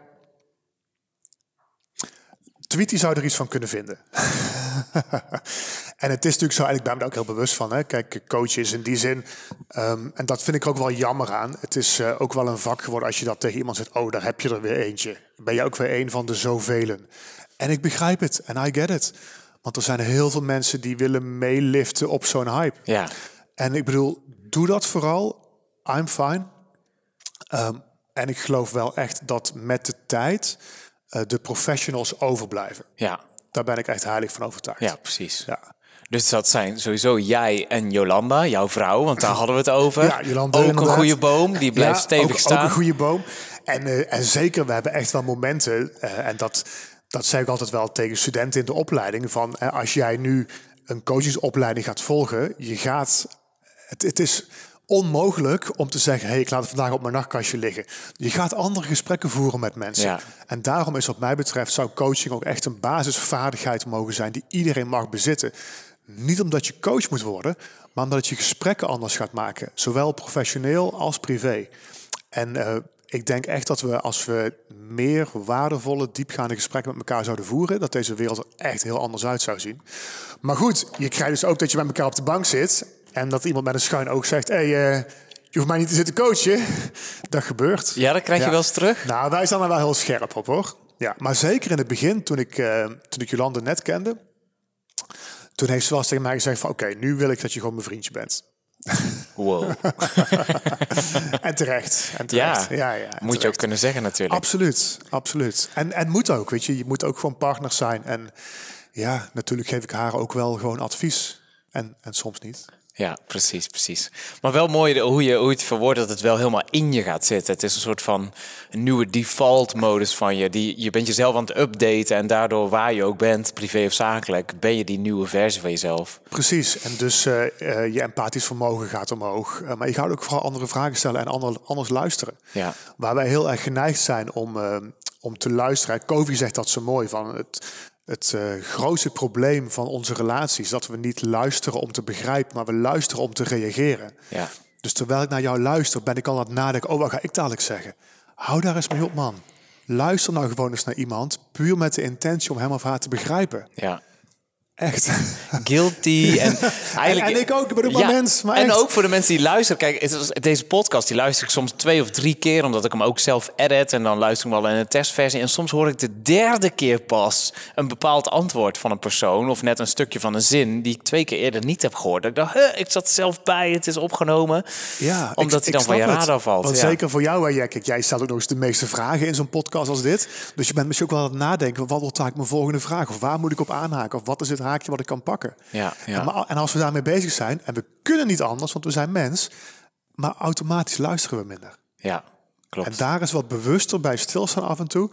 Tweety zou er iets van kunnen vinden. En het is natuurlijk zo, en ik ben me ook heel bewust van. Hè? Kijk, coach is in die zin, um, en dat vind ik ook wel jammer aan. Het is uh, ook wel een vak geworden als je dat tegen iemand zegt, oh, daar heb je er weer eentje. Ben je ook weer een van de zovelen. En ik begrijp het, en I get it. Want er zijn heel veel mensen die willen meeliften op zo'n hype. Ja. En ik bedoel, doe dat vooral. I'm fine. Um, en ik geloof wel echt dat met de tijd uh, de professionals overblijven. Ja. Daar ben ik echt heilig van overtuigd. Ja, precies. Ja. Dus dat zijn sowieso jij en Jolanda, jouw vrouw, want daar hadden we het over. Ja, Jolanda, ook inderdaad. Een goede boom, die blijft ja, stevig ook, staan. Ook een goede boom. En, uh, en zeker, we hebben echt wel momenten uh, en dat... Dat zeg ik altijd wel tegen studenten in de opleiding. Van als jij nu een coachingsopleiding gaat volgen, je gaat. Het, het is onmogelijk om te zeggen, hey, ik laat het vandaag op mijn nachtkastje liggen. Je gaat andere gesprekken voeren met mensen. Ja. En daarom is wat mij betreft, zou coaching ook echt een basisvaardigheid mogen zijn die iedereen mag bezitten. Niet omdat je coach moet worden, maar omdat je gesprekken anders gaat maken. Zowel professioneel als privé. En uh, ik denk echt dat we, als we meer waardevolle, diepgaande gesprekken met elkaar zouden voeren, dat deze wereld er echt heel anders uit zou zien. Maar goed, je krijgt dus ook dat je met elkaar op de bank zit en dat iemand met een schuin oog zegt, hé, hey, uh, je hoeft mij niet te zitten coachen. Dat gebeurt. Ja, dat krijg je ja. wel eens terug. Nou, wij staan er wel heel scherp op, hoor. Ja, maar zeker in het begin, toen ik, uh, toen ik Jolanda net kende, toen heeft ze wel eens tegen mij gezegd van, oké, okay, nu wil ik dat je gewoon mijn vriendje bent. Wow. en terecht. En terecht. Ja, ja, ja en moet terecht. Je ook kunnen zeggen natuurlijk. Absoluut, absoluut. En, en moet ook, weet je. Je moet ook gewoon partner zijn. En ja, natuurlijk geef ik haar ook wel gewoon advies. En, en soms niet. Ja, precies, precies. Maar wel mooi hoe je, hoe je het verwoordt dat het wel helemaal in je gaat zitten. Het is een soort van een nieuwe default-modus van je. Die, je bent jezelf aan het updaten en daardoor waar je ook bent, privé of zakelijk, ben je die nieuwe versie van jezelf. Precies, en dus uh, je empathisch vermogen gaat omhoog. Uh, maar je gaat ook vooral andere vragen stellen en ander, anders luisteren. Ja. Waar wij heel erg geneigd zijn om, uh, om te luisteren. Covey zegt dat zo mooi, van het... Het uh, grootste probleem van onze relatie is dat we niet luisteren om te begrijpen, maar we luisteren om te reageren. Ja. Dus terwijl ik naar jou luister, ben ik al aan het nadenken, oh, wat ga ik dadelijk zeggen? Hou daar eens mee op, man. Luister nou gewoon eens naar iemand, puur met de intentie om hem of haar te begrijpen. Ja. Echt. Guilty. En, eigenlijk, en, en ik ook, bedoel, ja, mens, maar en echt. Ook voor de mensen die luisteren. Kijk, deze podcast die luister ik soms twee of drie keer, omdat ik hem ook zelf edit. En dan luister ik hem wel in een testversie. En soms hoor ik de derde keer pas een bepaald antwoord van een persoon. Of net een stukje van een zin die ik twee keer eerder niet heb gehoord. Dat ik dacht, ik zat zelf bij, het is opgenomen. Ja, omdat hij dan van je radar valt. Want ja. Zeker voor jou, hè, Jack. Jij stelt ook nog eens de meeste vragen in zo'n podcast als dit. Dus je bent misschien ook wel aan het nadenken. Wat wordt eigenlijk mijn volgende vraag? Of waar moet ik op aanhaken? Of wat is het haakje wat ik kan pakken. Ja, ja. En, maar, en als we daarmee bezig zijn, en we kunnen niet anders, want we zijn mens, maar automatisch luisteren we minder. Ja, klopt. En daar is wat bewuster bij stilstaan af en toe.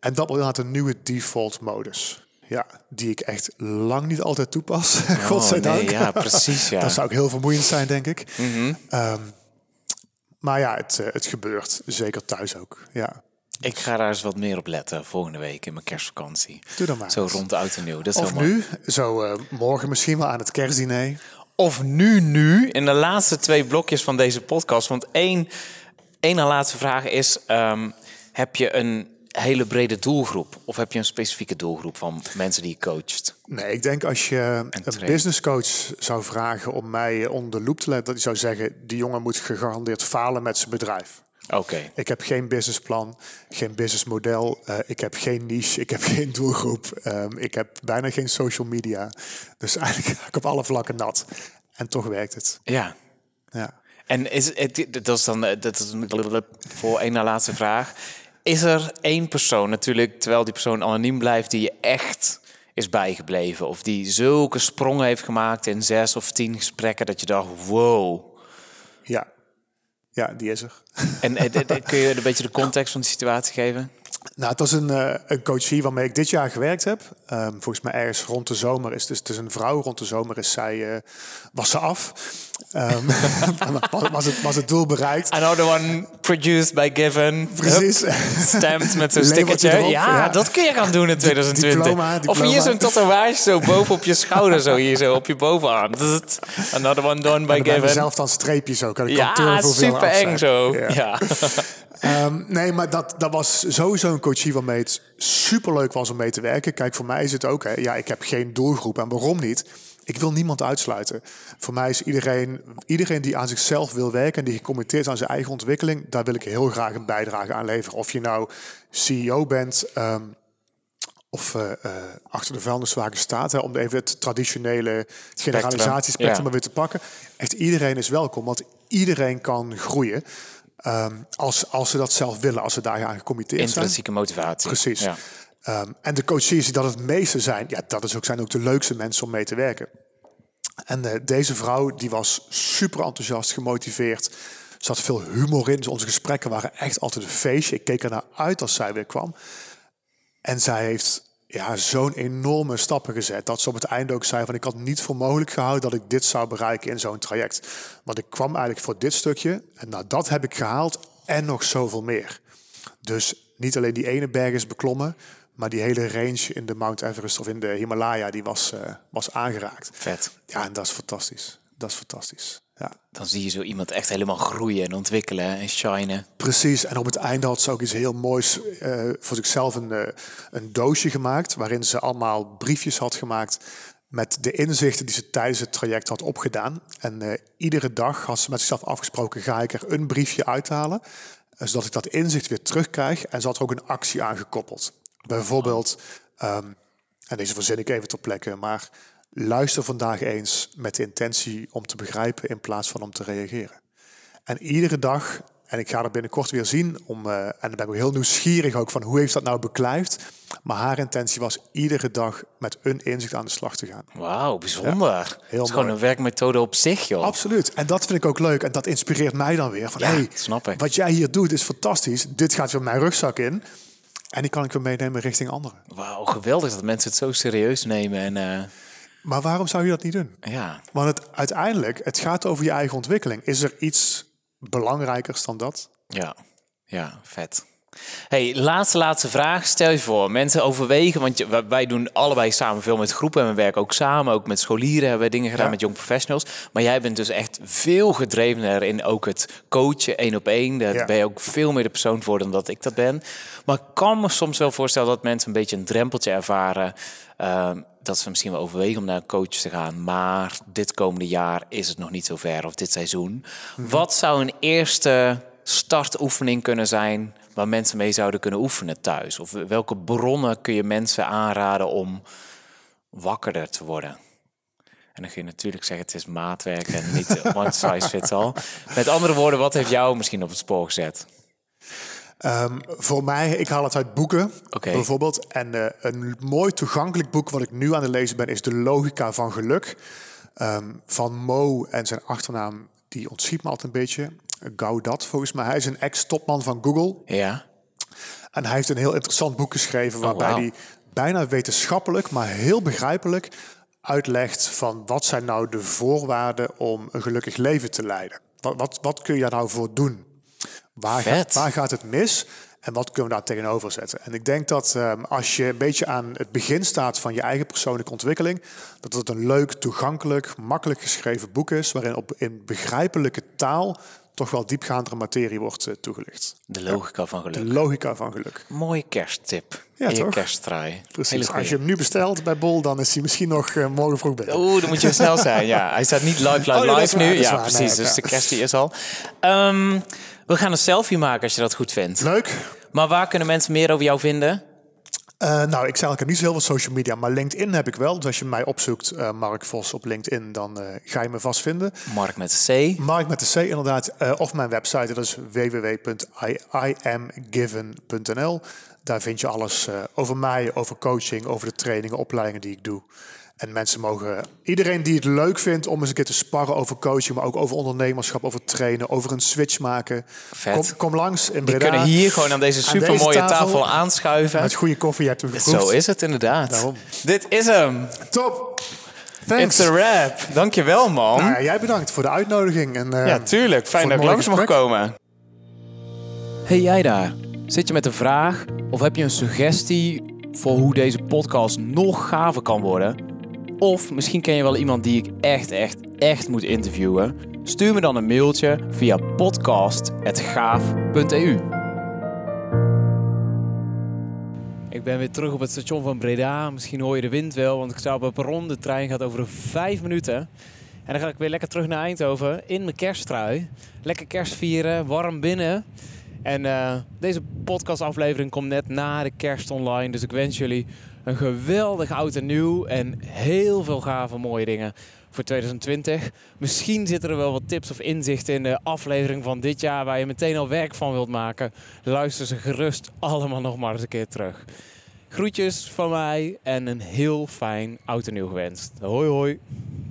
En dat wordt inderdaad een nieuwe default modus. Ja, die ik echt lang niet altijd toepas. Oh, godzijdank. Nee, ja, precies. Ja. Dat zou ook heel vermoeiend zijn, denk ik. Mm-hmm. Um, maar ja, het, het gebeurt. Zeker thuis ook. Ja. Ik ga daar eens wat meer op letten volgende week in mijn kerstvakantie. Doe dan maar. Zo rond oud en nieuw. Dat is of helemaal... nu, zo uh, morgen misschien wel aan het kerstdiner. Of nu, nu, in de laatste twee blokjes van deze podcast. Want één, één na laatste vraag is, um, heb je een hele brede doelgroep? Of heb je een specifieke doelgroep van mensen die je coacht? Nee, ik denk als je een businesscoach zou vragen om mij onder de loep te letten, dat hij zou zeggen, die jongen moet gegarandeerd falen met zijn bedrijf. Okay. Ik heb geen businessplan, geen businessmodel, uh, ik heb geen niche, ik heb geen doelgroep, um, ik heb bijna geen social media. Dus eigenlijk ga ik op alle vlakken nat. En toch werkt het. Ja. Ja. En is het, dat is dan dat is voor één na laatste vraag. Is er één persoon natuurlijk, terwijl die persoon anoniem blijft, die je echt is bijgebleven? Of die zulke sprongen heeft gemaakt in zes of tien gesprekken dat je dacht, wow. Ja. Ja, die is er. En, en, en kun je een beetje de context van de situatie geven? Nou, het was een, uh, een coachie waarmee ik dit jaar gewerkt heb. Um, volgens mij ergens rond de zomer is... Dus het is een vrouw rond de zomer is zij... Uh, was ze af. Um, was, het, was het doel bereikt. Another one produced by Given. Precies. Hup, stamped met zo'n stickertje. Ja, ja, dat kun je gaan doen in twintig twintig. Diploma, diploma. Of hier zo'n tatoeage zo boven op je schouder. Zo hier zo op je bovenarm. Another one done by Given. En zelf dan streepjes ook. Ja, super eng zo. Yeah. Ja. Um, nee, maar dat, dat was sowieso een coachie waarmee het superleuk was om mee te werken. Kijk, voor mij is het ook, hè, ja, ik heb geen doelgroep. En waarom niet? Ik wil niemand uitsluiten. Voor mij is iedereen, iedereen die aan zichzelf wil werken en die gecommitteerd is aan zijn eigen ontwikkeling, daar wil ik heel graag een bijdrage aan leveren. Of je nou C E O bent um, of uh, uh, achter de vuilniswagen staat, hè, om even het traditionele generalisatiespectrum ja. maar weer te pakken. Echt iedereen is welkom, want iedereen kan groeien. Um, als, als ze dat zelf willen, als ze daar aan gecommitteerd zijn. Intrinsieke motivatie. Precies. Ja. Um, en de coaches die dat het meeste zijn, ja, dat is ook, zijn ook de leukste mensen om mee te werken. En uh, deze vrouw, die was super enthousiast, gemotiveerd. Er zat veel humor in. Dus onze gesprekken waren echt altijd een feestje. Ik keek ernaar uit als zij weer kwam. En zij heeft ja, zo'n enorme stappen gezet. Dat ze op het einde ook zei van, ik had niet voor mogelijk gehouden dat ik dit zou bereiken in zo'n traject. Want ik kwam eigenlijk voor dit stukje. En nou, dat heb ik gehaald. En nog zoveel meer. Dus niet alleen die ene berg is beklommen, maar die hele range in de Mount Everest of in de Himalaya, die was, uh, was aangeraakt. Vet. Ja, en dat is fantastisch. Dat is fantastisch. Ja. Dan zie je zo iemand echt helemaal groeien en ontwikkelen en shinen. Precies. En op het einde had ze ook iets heel moois uh, voor zichzelf een, uh, een doosje gemaakt, waarin ze allemaal briefjes had gemaakt met de inzichten die ze tijdens het traject had opgedaan. En uh, iedere dag had ze met zichzelf afgesproken, ga ik er een briefje uithalen, uh, zodat ik dat inzicht weer terugkrijg. En ze had er ook een actie aangekoppeld. Bijvoorbeeld, um, en deze verzin ik even ter plekke, maar luister vandaag eens met de intentie om te begrijpen in plaats van om te reageren. En iedere dag En ik ga er binnenkort weer zien. Om, uh, en dan ben ik heel nieuwsgierig ook van hoe heeft dat nou beklijft. Maar haar intentie was iedere dag met een inzicht aan de slag te gaan. Wauw, bijzonder. Ja, heel het is mooi. Gewoon een werkmethode op zich, joh. Absoluut. En dat vind ik ook leuk. En dat inspireert mij dan weer. Van, ja, hey, snap ik. Wat jij hier doet is fantastisch. Dit gaat weer mijn rugzak in. En die kan ik weer meenemen richting anderen. Wauw, geweldig dat mensen het zo serieus nemen. En, uh... maar waarom zou je dat niet doen? Ja. Want het, uiteindelijk, het gaat over je eigen ontwikkeling. Is er iets belangrijkers dan dat? Ja, ja, vet. Hey, laatste, laatste vraag. Stel je voor, mensen overwegen, want je, wij doen allebei samen veel met groepen en we werken ook samen, ook met scholieren hebben we dingen gedaan, ja, met jong professionals. Maar jij bent dus echt veel gedrevener in ook het coachen, één op één. Daar, ja, ben je ook veel meer de persoon voor dan dat ik dat ben. Maar ik kan me soms wel voorstellen dat mensen een beetje een drempeltje ervaren, uh, dat ze misschien wel overwegen om naar een coach te gaan, maar dit komende jaar is het nog niet zo ver, of dit seizoen. Mm-hmm. Wat zou een eerste startoefening kunnen zijn waar mensen mee zouden kunnen oefenen thuis? Of welke bronnen kun je mensen aanraden om wakkerder te worden? En dan kun je natuurlijk zeggen, het is maatwerk en niet one size fits all. Met andere woorden, wat heeft jou misschien op het spoor gezet? Um, voor mij, ik haal het uit boeken, okay, bijvoorbeeld. En uh, een mooi toegankelijk boek wat ik nu aan het lezen ben is De Logica van Geluk. Um, van Mo en zijn achternaam, die ontschiet me altijd een beetje. Gaudat, volgens mij. Hij is een ex-topman van Google. Ja. En hij heeft een heel interessant boek geschreven waarbij, oh, wow, hij bijna wetenschappelijk, maar heel begrijpelijk uitlegt van wat zijn nou de voorwaarden om een gelukkig leven te leiden. Wat, wat, wat kun je daar nou voor doen? Waar gaat, waar gaat het mis? En wat kunnen we daar tegenover zetten? En ik denk dat um, als je een beetje aan het begin staat van je eigen persoonlijke ontwikkeling, dat het een leuk, toegankelijk, makkelijk geschreven boek is, waarin op in begrijpelijke taal toch wel diepgaandere materie wordt uh, toegelicht. De logica, ja, van geluk. De logica van geluk. Mooie kersttip. Ja, in je kerstdraai. Precies. Als je hem nu bestelt bij Bol, dan is hij misschien nog uh, morgen vroeg bij. Oeh, dan moet je snel zijn. Ja, hij staat niet live, live, oh, ja, live waar, nu. Ja, waar, precies. Nee, dus ja, de kerst die is al. Um, we gaan een selfie maken als je dat goed vindt. Leuk. Maar waar kunnen mensen meer over jou vinden? Uh, nou, ik zei, ik heb niet zo heel veel social media, maar LinkedIn heb ik wel. Dus als je mij opzoekt, uh, Mark Vos op LinkedIn, dan uh, ga je me vast vinden. Mark met de C. Mark met de C, inderdaad. Uh, of mijn website, dat is w w w punt i am given punt n l. Daar vind je alles uh, over mij, over coaching, over de trainingen, opleidingen die ik doe. En mensen mogen, iedereen die het leuk vindt om eens een keer te sparren over coaching, maar ook over ondernemerschap, over trainen, over een switch maken. Vet. Kom, kom langs in Breda. We kunnen hier gewoon aan deze supermooie aan deze tafel, tafel aanschuiven. Met goede koffie, je hebt hem geproefd. Zo is het inderdaad. Daarom. Dit is hem. Top. Thanks. It's a wrap. Dankjewel, man. Nou ja, jij bedankt voor de uitnodiging. En, uh, ja, tuurlijk. Fijn dat ik langs mag komen. Hey, jij daar. Zit je met een vraag of heb je een suggestie voor hoe deze podcast nog gaver kan worden? Of misschien ken je wel iemand die ik echt, echt, echt moet interviewen. Stuur me dan een mailtje via podcast apenstaartje gaaf punt e u. Ik ben weer terug op het station van Breda. Misschien hoor je de wind wel, want ik sta op het perron. De trein gaat over vijf minuten. En dan ga ik weer lekker terug naar Eindhoven in mijn kersttrui. Lekker kerstvieren, warm binnen. En uh, deze podcastaflevering komt net na de kerst online. Dus ik wens jullie een geweldig oud en nieuw en heel veel gave mooie dingen voor twintig twintig. Misschien zitten er wel wat tips of inzichten in de aflevering van dit jaar waar je meteen al werk van wilt maken. Luister ze gerust allemaal nog maar eens een keer terug. Groetjes van mij en een heel fijn oud en nieuw gewenst. Hoi hoi.